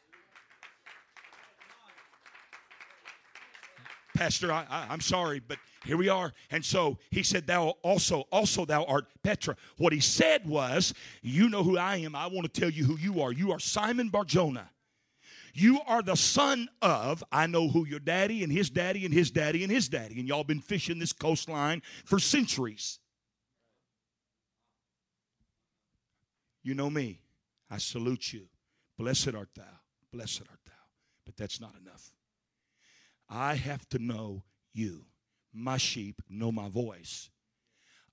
Pastor, I'm sorry, but here we are. And so he said, thou also thou art Petra. What he said was, you know who I am. I want to tell you who you are. You are Simon Barjona. You are the son of, I know who your daddy and his daddy and his daddy and his daddy. And y'all been fishing this coastline for centuries. You know me. I salute you. Blessed art thou. Blessed art thou. But that's not enough. I have to know you. My sheep know my voice.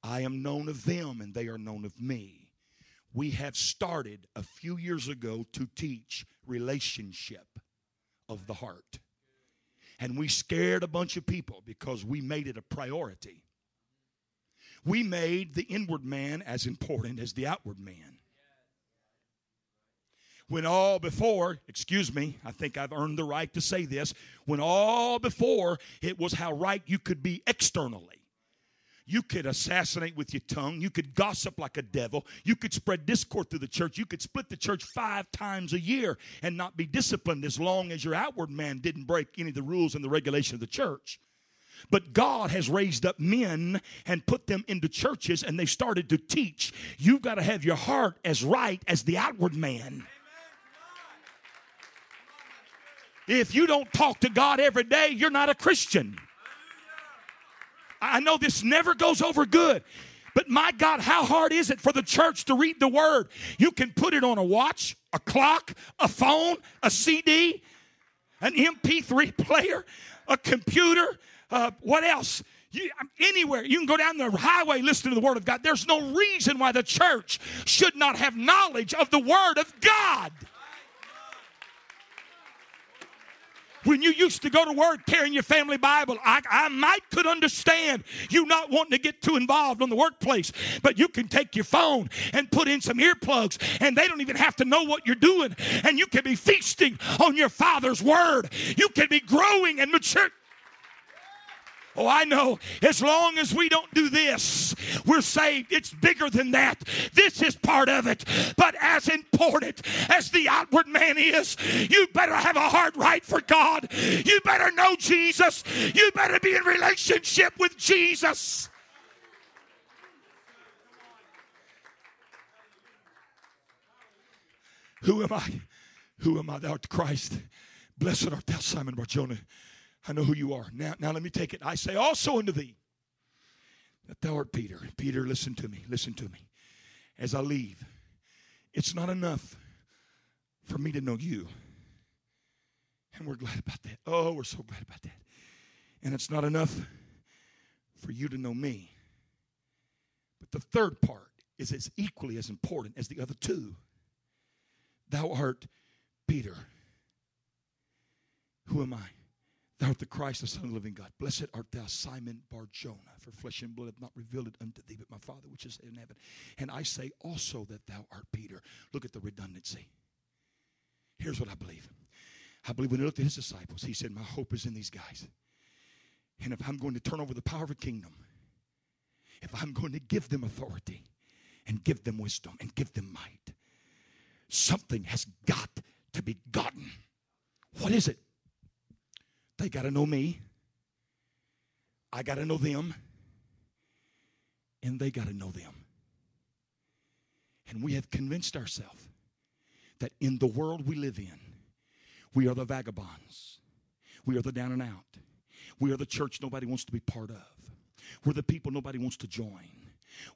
I am known of them and they are known of me. We have started a few years ago to teach relationship of the heart. And we scared a bunch of people because we made it a priority. We made the inward man as important as the outward man. When all before, excuse me, I think I've earned the right to say this, when all before it was how right you could be externally. You could assassinate with your tongue. You could gossip like a devil. You could spread discord through the church. You could split the church 5 times a year and not be disciplined as long as your outward man didn't break any of the rules and the regulation of the church. But God has raised up men and put them into churches, and they started to teach. You've got to have your heart as right as the outward man. If you don't talk to God every day, you're not a Christian. I know this never goes over good, but my God, how hard is it for the church to read the Word? You can put it on a watch, a clock, a phone, a CD, an MP3 player, a computer, what else? Anywhere. You can go down the highway listening to the Word of God. There's no reason why the church should not have knowledge of the Word of God. When you used to go to work carrying your family Bible, I might could understand you not wanting to get too involved in the workplace. But you can take your phone and put in some earplugs, and they don't even have to know what you're doing. And you can be feasting on your Father's Word. You can be growing and maturing. Oh, I know. As long as we don't do this, we're saved. It's bigger than that. This is part of it. But as important as the outward man is, you better have a heart right for God. You better know Jesus. You better be in relationship with Jesus. Who am I? Who am I? Thou art Christ. Blessed art thou, Simon Barjona. I know who you are. Now let me take it. I say also unto thee that thou art Peter. Peter, listen to me. Listen to me. As I leave, it's not enough for me to know you. And we're glad about that. Oh, we're so glad about that. And it's not enough for you to know me. But the third part is as equally as important as the other two. Thou art Peter. Who am I? Thou art the Christ, the Son of the living God. Blessed art thou, Simon Barjona, for flesh and blood hath not revealed it unto thee, but my Father which is in heaven. And I say also that thou art Peter. Look at the redundancy. Here's what I believe. I believe when he looked at his disciples, he said, my hope is in these guys. And if I'm going to turn over the power of a kingdom, if I'm going to give them authority and give them wisdom and give them might, something has got to be gotten. What is it? They got to know me. I got to know them. And they got to know them. And we have convinced ourselves that in the world we live in, we are the vagabonds. We are the down and out. We are the church nobody wants to be part of. We're the people nobody wants to join.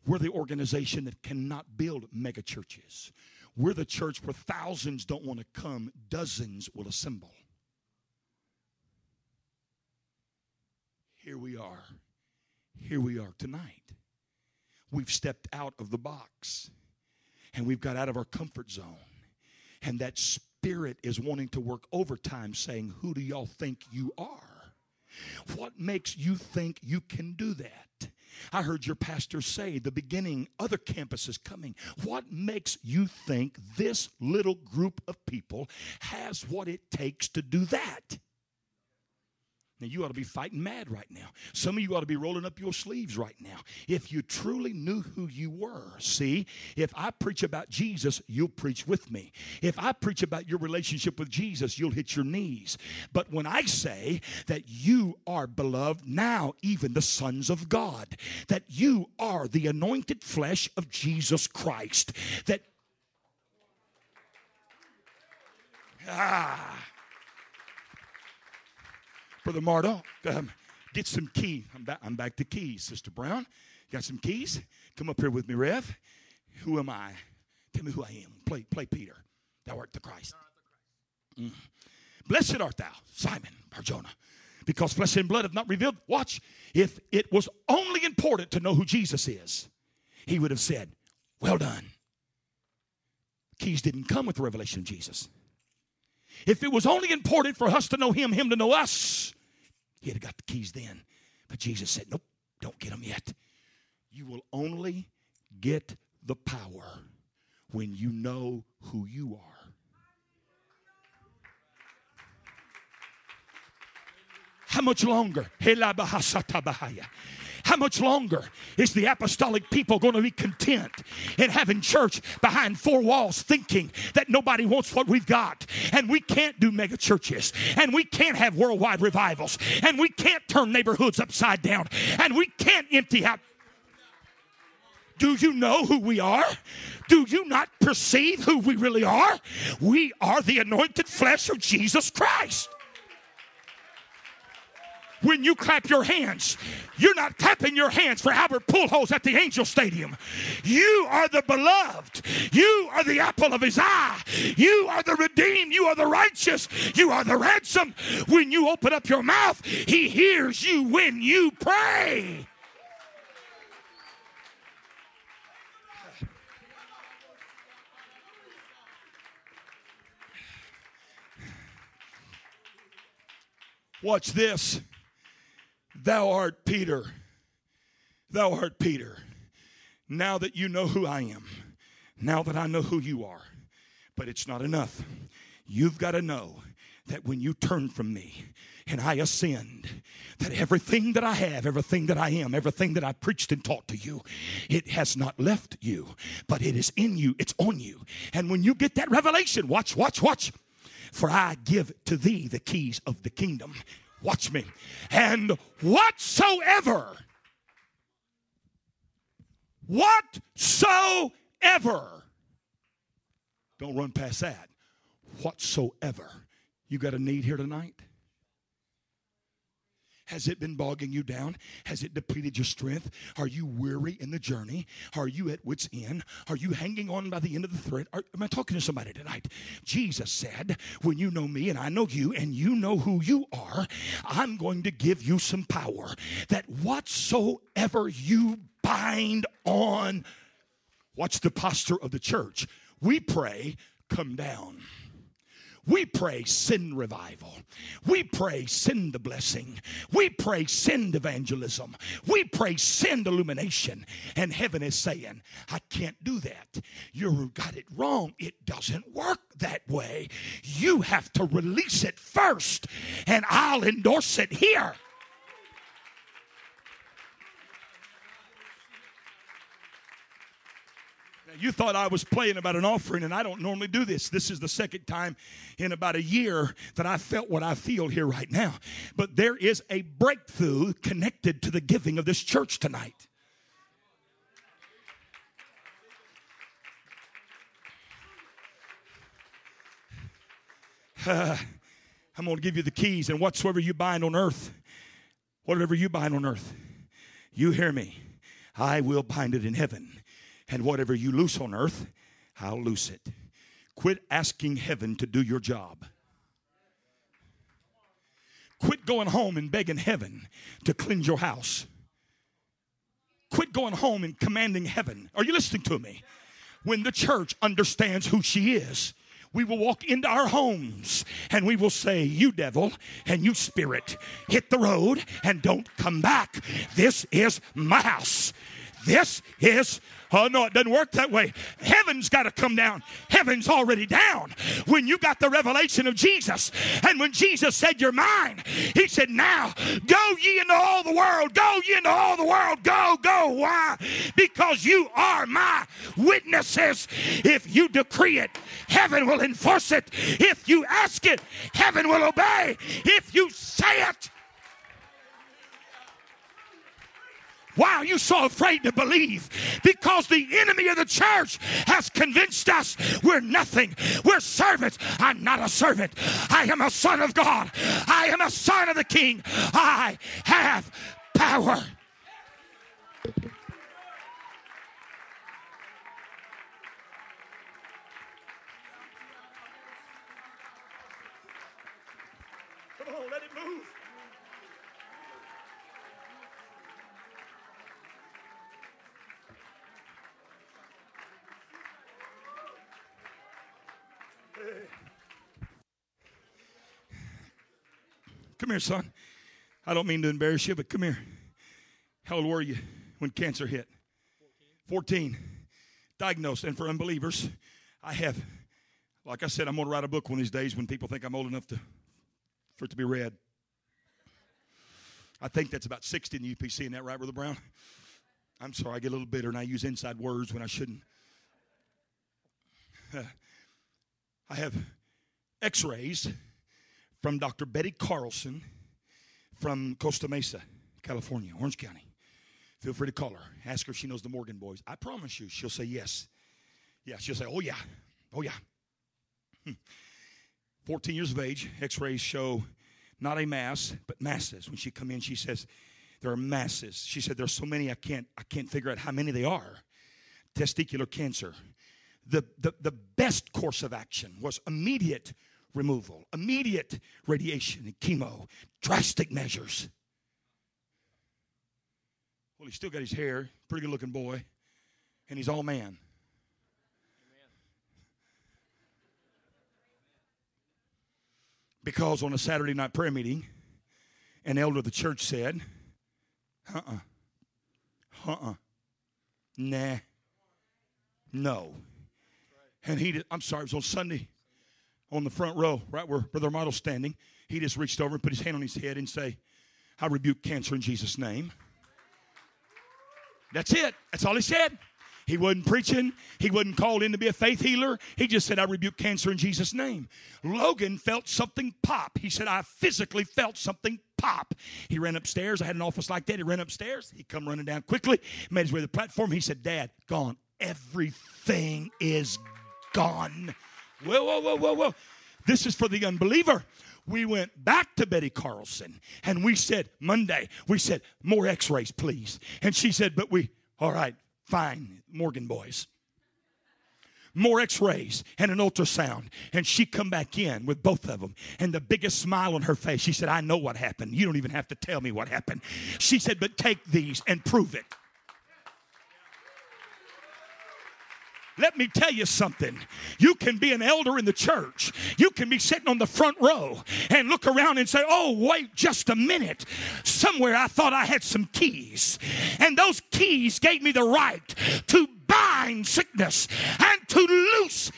We're the organization that cannot build mega churches. We're the church where thousands don't want to come, dozens will assemble. Here we are. Here we are tonight. We've stepped out of the box, and we've got out of our comfort zone. And that spirit is wanting to work overtime, saying, who do y'all think you are? What makes you think you can do that? I heard your pastor say, the beginning, other campuses coming. What makes you think this little group of people has what it takes to do that? Now, you ought to be fighting mad right now. Some of you ought to be rolling up your sleeves right now. If you truly knew who you were, see, if I preach about Jesus, you'll preach with me. If I preach about your relationship with Jesus, you'll hit your knees. But when I say that you are beloved, now even the sons of God, that you are the anointed flesh of Jesus Christ, that... Brother Mardo, get some key. I'm back to keys. Sister Brown, got some keys? Come up here with me, Rev. Who am I? Tell me who I am. Play Peter. Thou art the Christ. Blessed art thou, Simon Barjona, because flesh and blood have not revealed. Watch. If it was only important to know who Jesus is, he would have said, well done. Keys didn't come with the revelation of Jesus. If it was only important for us to know him to know us, he'd have got the keys then. But Jesus said, nope, don't get them yet. You will only get the power when you know who you are. How much longer? How much longer is the apostolic people going to be content in having church behind four walls thinking that nobody wants what we've got, and we can't do mega churches, and we can't have worldwide revivals, and we can't turn neighborhoods upside down, and we can't empty out? Do you know who we are? Do you not perceive who we really are? We are the anointed flesh of Jesus Christ. When you clap your hands, you're not clapping your hands for Albert Pujols at the Angel Stadium. You are the beloved. You are the apple of his eye. You are the redeemed. You are the righteous. You are the ransom. When you open up your mouth, he hears you when you pray. Watch this. Thou art Peter. Thou art Peter. Now that you know who I am, now that I know who you are, but it's not enough. You've got to know that when you turn from me and I ascend, that everything that I have, everything that I am, everything that I preached and taught to you, it has not left you, but it is in you. It's on you. And when you get that revelation, watch. For I give to thee the keys of the kingdom. Watch me. And whatsoever, don't run past that, whatsoever. You got a need here tonight? Has it been bogging you down? Has it depleted your strength? Are you weary in the journey? Are you at wit's end? Are you hanging on by the end of the thread? Am I talking to somebody tonight? Jesus said, when you know me and I know you and you know who you are, I'm going to give you some power that whatsoever you bind on, watch the posture of the church. We pray, come down. We pray, send revival. We pray, send the blessing. We pray, send evangelism. We pray, send illumination. And heaven is saying, I can't do that. You got it wrong. It doesn't work that way. You have to release it first, and I'll endorse it here. You thought I was playing about an offering, and I don't normally do this. This is the second time in about a year that I felt what I feel here right now. But there is a breakthrough connected to the giving of this church tonight. I'm going to give you the keys, and whatsoever you bind on earth, whatever you bind on earth, you hear me, I will bind it in heaven. And whatever you loose on earth, I'll loose it. Quit asking heaven to do your job. Quit going home and begging heaven to cleanse your house. Quit going home and commanding heaven. Are you listening to me? When the church understands who she is, we will walk into our homes and we will say, you devil and you spirit, hit the road and don't come back. This is my house. This is, oh no, it doesn't work that way. Heaven's got to come down. Heaven's already down. When you got the revelation of Jesus, and when Jesus said, you're mine, he said, now go ye into all the world. Go ye into all the world. Go, go. Why? Because you are my witnesses. If you decree it, heaven will enforce it. If you ask it, heaven will obey. If you say it. Why are you so afraid to believe? Because the enemy of the church has convinced us we're nothing. We're servants. I'm not a servant. I am a son of God. I am a son of the King. I have power. Come on, let it move. Come here, son. I don't mean to embarrass you, but come here. How old were you when cancer hit? 14. Diagnosed. And for unbelievers, I have, like I said, I'm going to write a book one of these days when people think I'm old enough for it to be read. I think that's about 60 in the UPC. Isn't that right, Brother Brown? I'm sorry, I get a little bitter, and I use inside words when I shouldn't. I have x-rays from Dr. Betty Carlson from Costa Mesa, California, Orange County. Feel free to call her. Ask her if she knows the Morgan boys. I promise you, she'll say yes. Yeah, she'll say, oh, yeah. Oh, yeah. 14 years of age, x-rays show not a mass, but masses. When she come in, she says, there are masses. She said, there's so many, I can't figure out how many they are. Testicular cancer. The best course of action was immediate removal, immediate radiation and chemo, drastic measures. Well, he's still got his hair, pretty good-looking boy, and he's all man. Amen. Because on a Saturday night prayer meeting, an elder of the church said, nah, no. And he did, I'm sorry, it was on Sunday. On the front row, right where Brother Model's standing, he just reached over and put his hand on his head and say, I rebuke cancer in Jesus' name. That's it. That's all he said. He wasn't preaching. He wasn't called in to be a faith healer. He just said, I rebuke cancer in Jesus' name. Logan felt something pop. He said, I physically felt something pop. He ran upstairs. I had an office like that. He ran upstairs. He come running down quickly, made his way to the platform. He said, Dad, gone. Everything is gone. Whoa, whoa, whoa, whoa, whoa. This is for the unbeliever. We went back to Betty Carlson, and we said, Monday, we said, more x-rays, please. And she said, but we, all right, fine, Morgan boys. More x-rays and an ultrasound. And she come back in with both of them. And the biggest smile on her face, she said, I know what happened. You don't even have to tell me what happened. She said, but take these and prove it. Let me tell you something. You can be an elder in the church. You can be sitting on the front row and look around and say, oh, wait just a minute. Somewhere I thought I had some keys. And those keys gave me the right to bind sickness and to loose.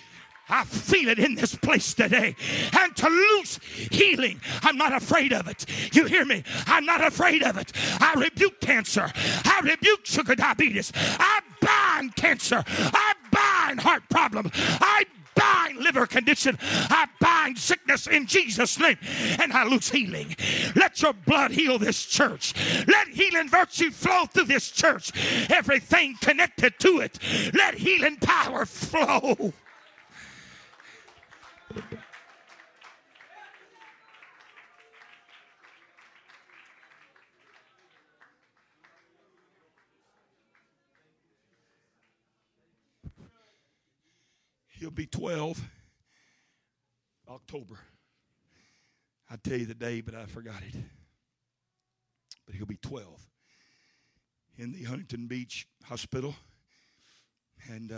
I feel it in this place today. And to loose healing. I'm not afraid of it. You hear me? I'm not afraid of it. I rebuke cancer. I rebuke sugar diabetes. I bind cancer. I bind heart problem. I bind liver condition. I bind sickness in Jesus' name. And I loose healing. Let your blood heal this church. Let healing virtue flow through this church. Everything connected to it. Let healing power flow. He'll be 12 October. I'd tell you the day, but I forgot it. But he'll be 12 in the Huntington Beach Hospital. And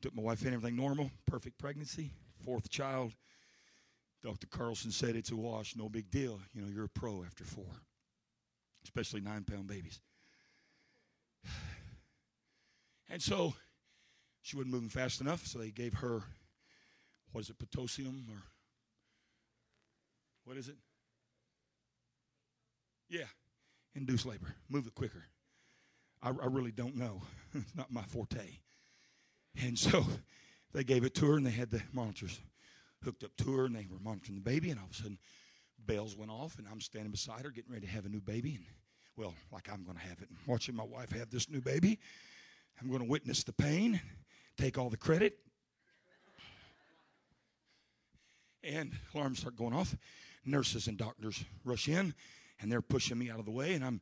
took my wife in, everything normal, perfect pregnancy. Fourth child, Dr. Carlson said it's a wash, no big deal. You know, you're a pro after 4, especially 9-pound babies. And so she wasn't moving fast enough, so they gave her, what is it, potassium or what is it? Yeah, induced labor. Move it quicker. I really don't know. It's not my forte. And so they gave it to her, and they had the monitors hooked up to her, and they were monitoring the baby, and all of a sudden bells went off, and I'm standing beside her getting ready to have a new baby. And, well, like I'm going to have it. I'm watching my wife have this new baby. I'm going to witness the pain, take all the credit. And alarms start going off. Nurses and doctors rush in, and they're pushing me out of the way, and I'm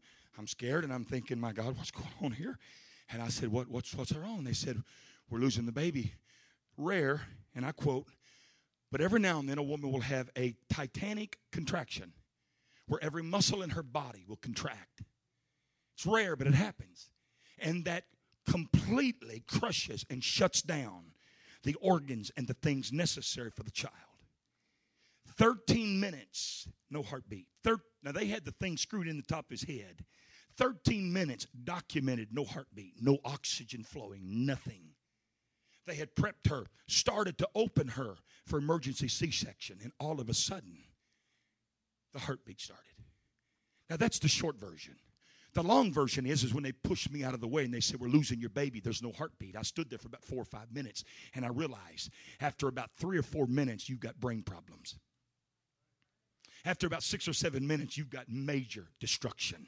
scared, and I'm thinking, my God, what's going on here? And I said, what's wrong? And they said, we're losing the baby. Rare, and I quote, but every now and then a woman will have a titanic contraction where every muscle in her body will contract. It's rare, but it happens. And that completely crushes and shuts down the organs and the things necessary for the child. 13 minutes, no heartbeat. Now, they had the thing screwed in the top of his head. 13 minutes documented, no heartbeat, no oxygen flowing, nothing. They had prepped her, started to open her for emergency C-section, and all of a sudden, the heartbeat started. Now, that's the short version. The long version is when they pushed me out of the way and they said, we're losing your baby. There's no heartbeat. I stood there for about 4 or 5 minutes, and I realized after about 3 or 4 minutes, you've got brain problems. After about 6 or 7 minutes, you've got major destruction.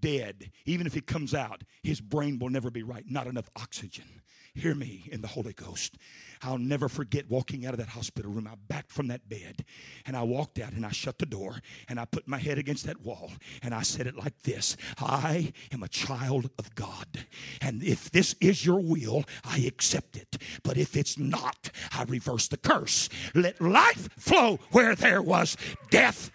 Dead. Even if he comes out, his brain will never be right. Not enough oxygen. Hear me in the Holy Ghost. I'll never forget walking out of that hospital room. I backed from that bed, and I walked out, and I shut the door, and I put my head against that wall, and I said it like this: I am a child of God, and if this is your will, I accept it. But if it's not, I reverse the curse. Let life flow where there was death.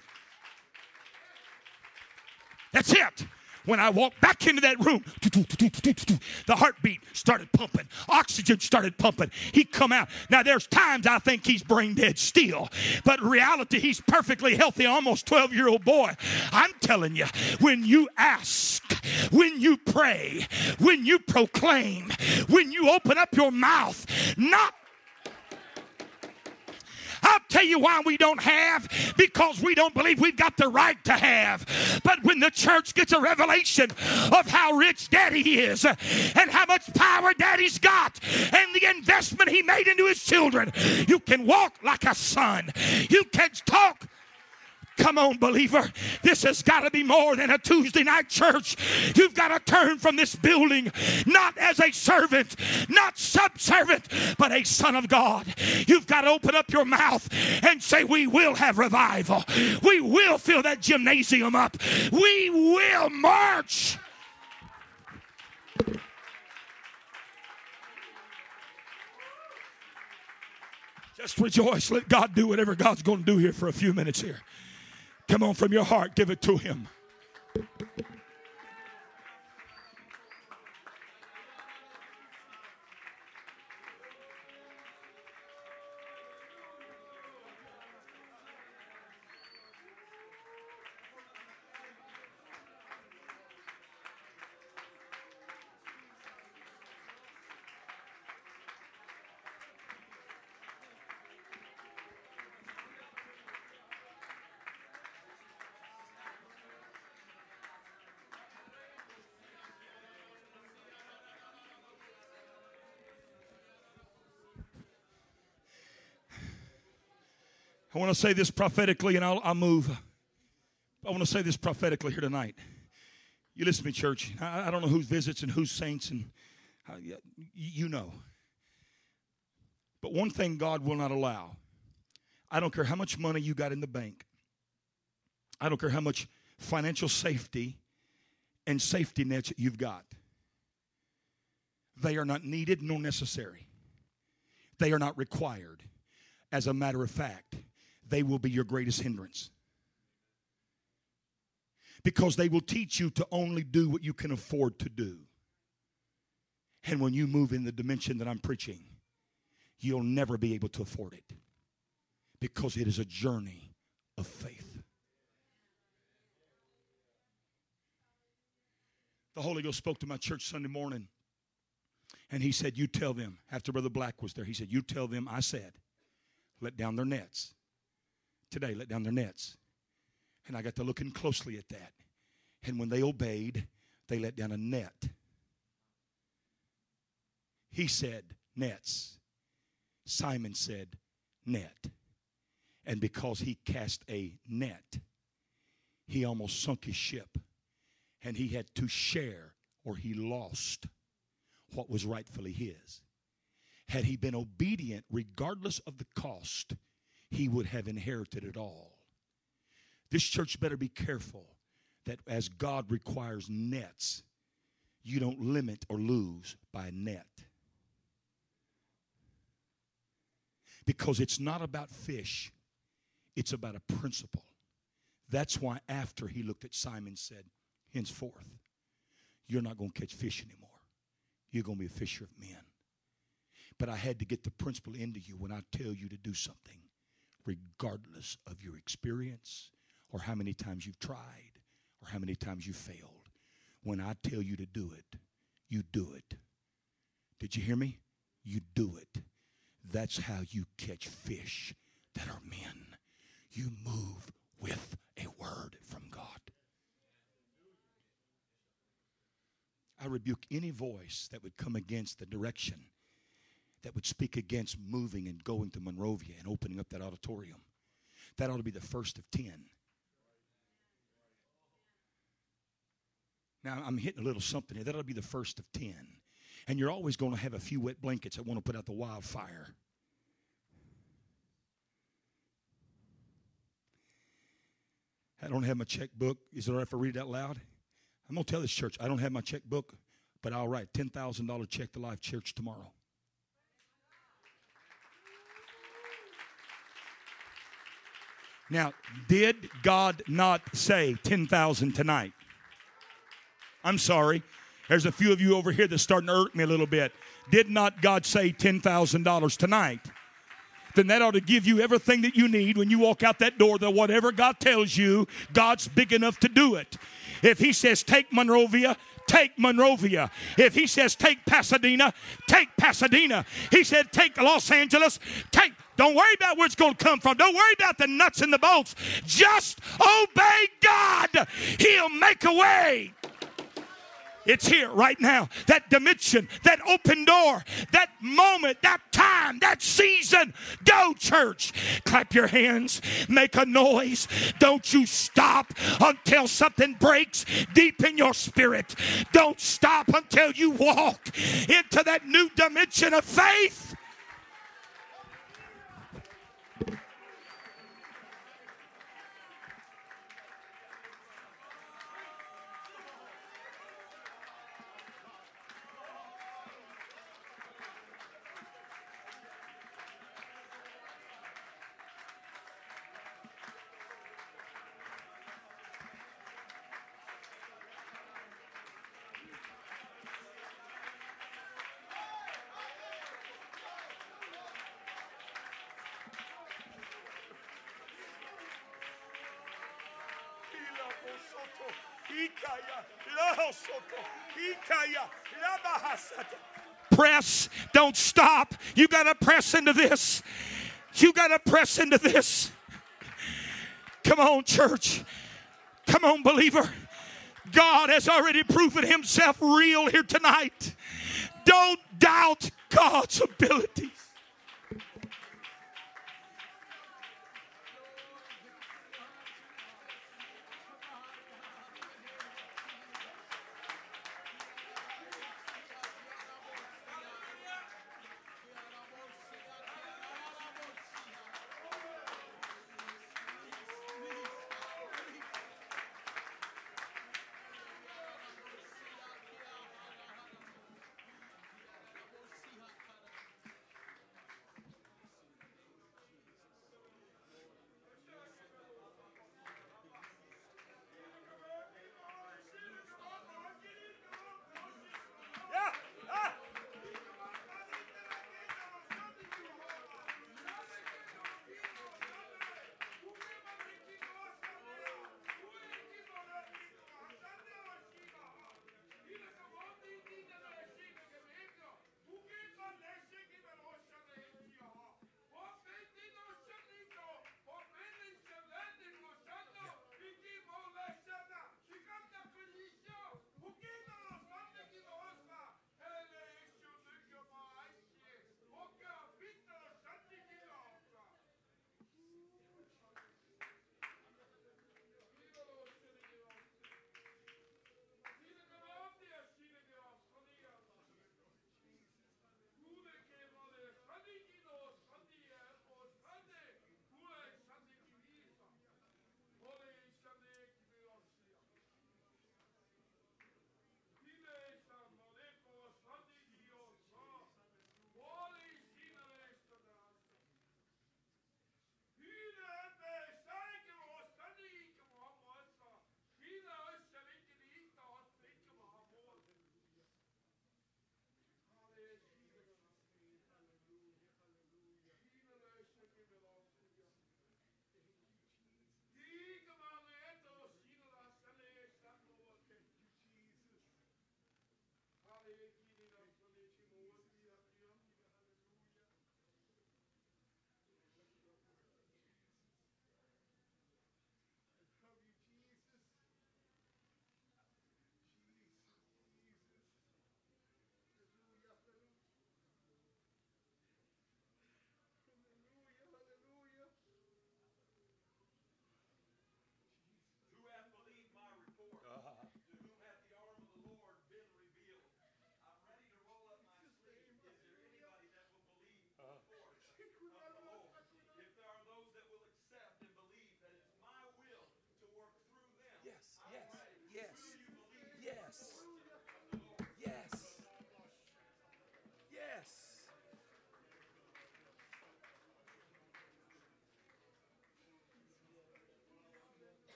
That's it. When I walked back into that room, the heartbeat started pumping. Oxygen started pumping. He come out. Now, there's times I think he's brain dead still. But in reality, he's perfectly healthy, almost 12-year-old boy. I'm telling you, when you ask, when you pray, when you proclaim, when you open up your mouth, not I'll tell you why we don't have, because we don't believe we've got the right to have. But when the church gets a revelation of how rich Daddy is and how much power Daddy's got and the investment he made into his children, you can walk like a son. You can talk. Come on, believer. This has got to be more than a Tuesday night church. You've got to turn from this building, not as a servant, not subservient, but a son of God. You've got to open up your mouth and say, we will have revival. We will fill that gymnasium up. We will march. Just rejoice. Let God do whatever God's going to do here for a few minutes here. Come on, from your heart, give it to him. I want to say this prophetically, and I'll move. I want to say this prophetically here tonight. You listen to me, church. I don't know who visits and who's saints, and you know. But one thing God will not allow. I don't care how much money you got in the bank. I don't care how much financial safety and safety nets you've got. They are not needed nor necessary. They are not required. As a matter of fact, they will be your greatest hindrance, because they will teach you to only do what you can afford to do. And when you move in the dimension that I'm preaching, you'll never be able to afford it, because it is a journey of faith. The Holy Ghost spoke to my church Sunday morning, and he said, you tell them, after Brother Black was there, he said, you tell them, I said, let down their nets. Today, let down their nets. And I got to looking closely at that. And when they obeyed, they let down a net. He said, nets. Simon said, net. And because he cast a net, he almost sunk his ship. And he had to share, or he lost what was rightfully his. Had he been obedient, regardless of the cost, he would have inherited it all. This church better be careful that as God requires nets, you don't limit or lose by a net. Because it's not about fish, it's about a principle. That's why after he looked at Simon and said, henceforth, you're not going to catch fish anymore. You're going to be a fisher of men. But I had to get the principle into you when I tell you to do something, regardless of your experience or how many times you've tried or how many times you've failed. When I tell you to do it, you do it. Did you hear me? You do it. That's how you catch fish that are men. You move with a word from God. I rebuke any voice that would come against the direction that would speak against moving and going to Monrovia and opening up that auditorium. That ought to be the first of 10. Now, I'm hitting a little something here. That ought to be the first of 10. And you're always going to have a few wet blankets that want to put out the wildfire. I don't have my checkbook. Is it all right if I read it out loud? I'm going to tell this church, I don't have my checkbook, but I'll write $10,000 check to Life Church tomorrow. Now, did God not say 10,000 tonight? I'm sorry. There's a few of you over here that's starting to irk me a little bit. Did not God say $10,000 tonight? Then that ought to give you everything that you need when you walk out that door, that whatever God tells you, God's big enough to do it. If he says, take Monrovia, take Monrovia. If he says, take Pasadena, take Pasadena. He said, take Los Angeles, take. Don't worry about where it's going to come from. Don't worry about the nuts and the bolts. Just obey God. He'll make a way. It's here right now. That dimension, that open door, that moment, that time, that season. Go, church. Clap your hands. Make a noise. Don't you stop until something breaks deep in your spirit. Don't stop until you walk into that new dimension of faith. Press, don't stop. You got to press into this. You got to press into this. Come on, church. Come on, believer. God has already proven himself real here tonight. Don't doubt God's abilities.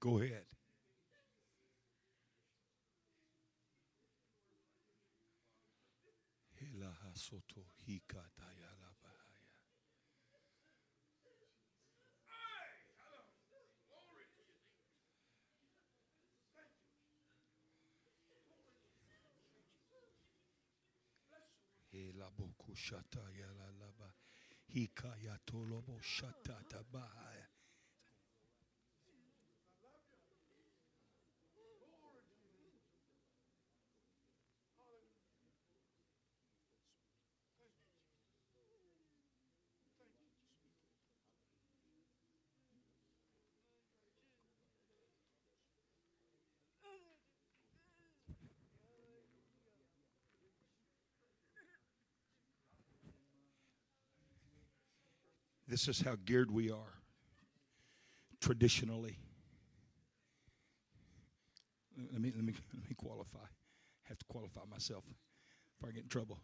Go ahead. This is how geared we are traditionally. Let me qualify. I have to qualify myself before I get in trouble.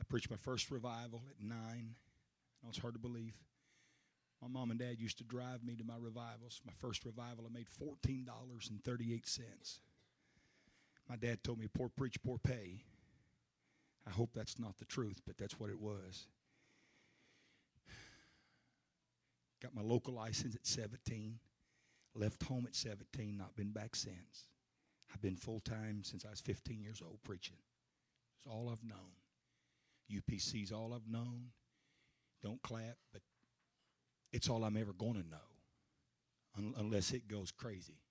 I preached my first revival at 9. It was hard to believe. My mom and dad used to drive me to my revivals. My first revival, I made $14.38. My dad told me, "Poor preach, poor pay." I hope that's not the truth, but that's what it was. Got my local license at 17. Left home at 17, not been back since. I've been full-time since I was 15 years old preaching. It's all I've known. UPC's all I've known. Don't clap, but it's all I'm ever going to know unless it goes crazy.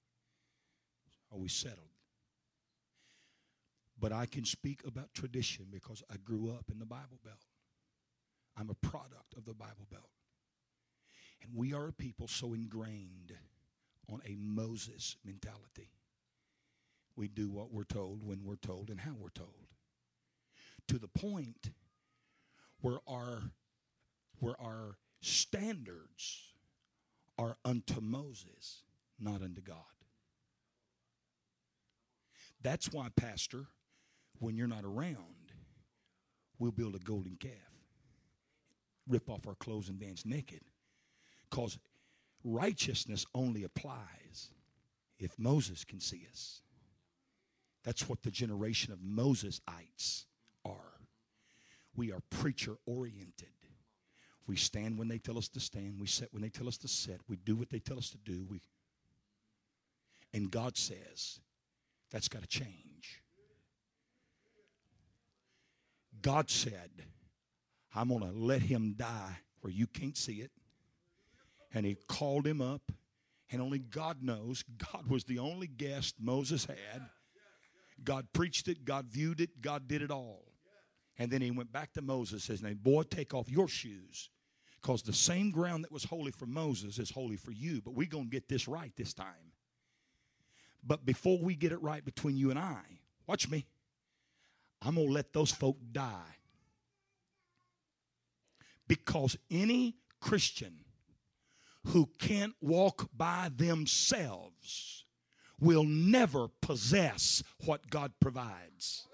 Always settled. But I can speak about tradition because I grew up in the Bible Belt. I'm a product of the Bible Belt. And we are a people so ingrained on a Moses mentality. We do what we're told, when we're told, and how we're told. To the point where our standards are unto Moses, not unto God. That's why, Pastor, when you're not around, we'll build a golden calf, rip off our clothes and dance naked. Because righteousness only applies if Moses can see us. That's what the generation of Mosesites are. We are preacher-oriented. We stand when they tell us to stand. We sit when they tell us to sit. We do what they tell us to do. And God says, that's got to change. God said, I'm going to let him die where you can't see it. And he called him up, and only God knows. God was the only guest Moses had. God preached it. God viewed it. God did it all. And then he went back to Moses and said, boy, take off your shoes, because the same ground that was holy for Moses is holy for you, but we're going to get this right this time. But before we get it right between you and I, watch me, I'm going to let those folk die. Because any Christian who can't walk by themselves will never possess what God provides.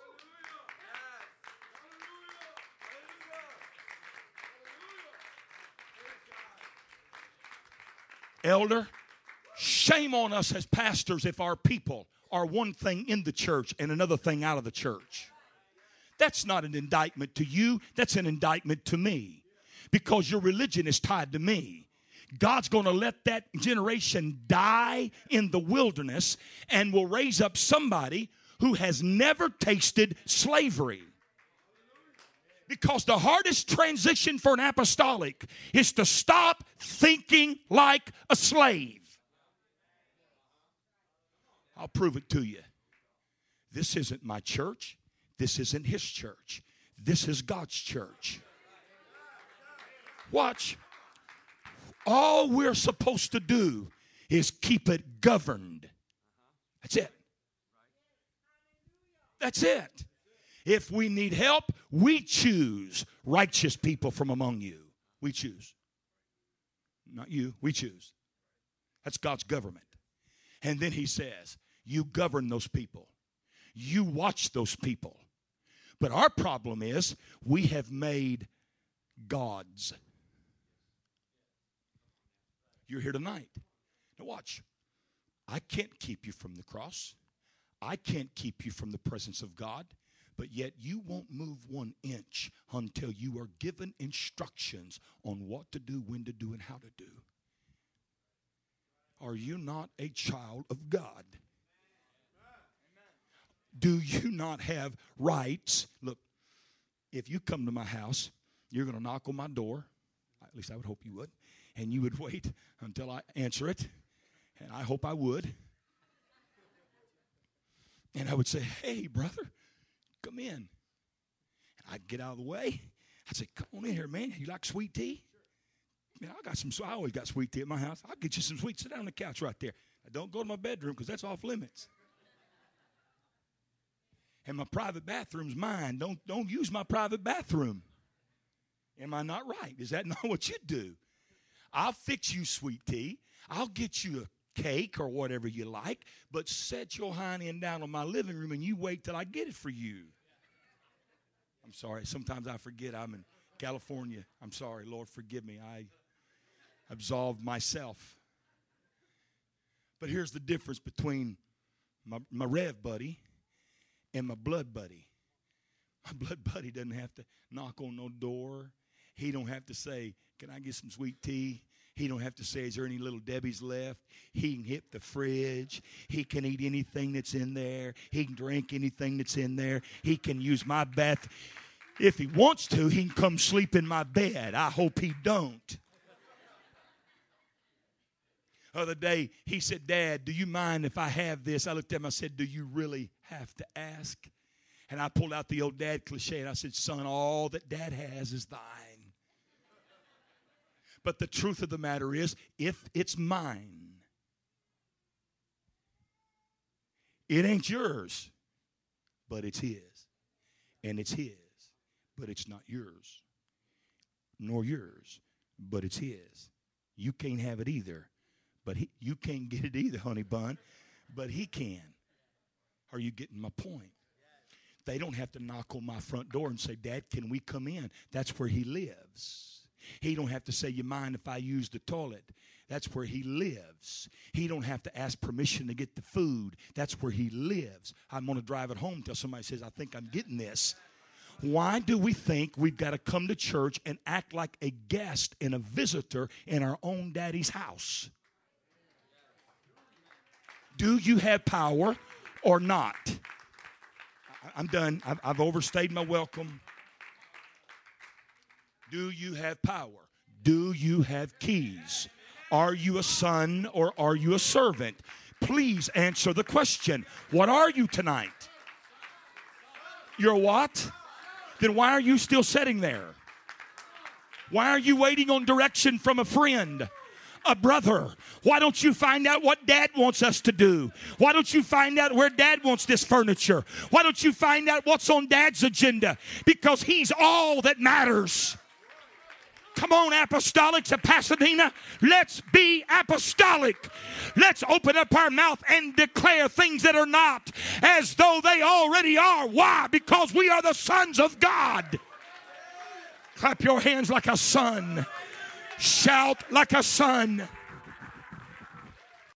Elder, shame on us as pastors if our people are one thing in the church and another thing out of the church. That's not an indictment to you. That's an indictment to me, because your religion is tied to me. God's going to let that generation die in the wilderness and will raise up somebody who has never tasted slavery. Because the hardest transition for an apostolic is to stop thinking like a slave. I'll prove it to you. This isn't my church. This isn't his church. This is God's church. Watch. All we're supposed to do is keep it governed. That's it. That's it. If we need help, we choose righteous people from among you. We choose. Not you. We choose. That's God's government. And then he says, you govern those people. You watch those people. But our problem is we have made gods. You're here tonight. Now watch. I can't keep you from the cross. I can't keep you from the presence of God. But yet you won't move one inch until you are given instructions on what to do, when to do, and how to do. Are you not a child of God? Do you not have rights? Look, if you come to my house, you're going to knock on my door. At least I would hope you would. And you would wait until I answer it. And I hope I would. And I would say, hey, brother, come in. And I'd get out of the way. I'd say, come on in here, man. You like sweet tea? Man, I always got sweet tea at my house. I'll get you some sweet. Sit down on the couch right there. I don't go to my bedroom because that's off limits. And my private bathroom's mine. Don't use my private bathroom. Am I not right? Is that not what you do? I'll fix you sweet tea. I'll get you a cake or whatever you like, but set your hind end down on my living room and you wait till I get it for you. I'm sorry. Sometimes I forget I'm in California. I'm sorry. Lord, forgive me. I absolved myself. But here's the difference between my rev buddy and my blood buddy. My blood buddy doesn't have to knock on no door. He don't have to say, can I get some sweet tea? He don't have to say, is there any little Debbie's left? He can hit the fridge. He can eat anything that's in there. He can drink anything that's in there. He can use my bath. If he wants to, he can come sleep in my bed. I hope he don't. Other day, he said, Dad, do you mind if I have this? I looked at him, I said, do you really have to ask? And I pulled out the old dad cliche, and I said, son, all that Dad has is thine. But the truth of the matter is, if it's mine, it ain't yours, but it's his. And it's his, but it's not yours, nor yours, but it's his. You can't have it either, but you can't get it either, honey bun, but he can. Are you getting my point? They don't have to knock on my front door and say, Dad, can we come in? That's where he lives. He don't have to say, you mind if I use the toilet? That's where he lives. He don't have to ask permission to get the food. That's where he lives. I'm going to drive it home until somebody says, I think I'm getting this. Why do we think we've got to come to church and act like a guest and a visitor in our own daddy's house? Do you have power or not? I'm done. I've overstayed my welcome. Do you have power? Do you have keys? Are you a son or are you a servant? Please answer the question. What are you tonight? You're what? Then why are you still sitting there? Why are you waiting on direction from a friend? A brother, why don't you find out what Dad wants us to do? Why don't you find out where Dad wants this furniture? Why don't you find out what's on Dad's agenda? Because he's all that matters. Come on, apostolics of Pasadena. Let's be apostolic. Let's open up our mouth and declare things that are not as though they already are. Why? Because we are the sons of God. Clap your hands like a son. Shout like a son.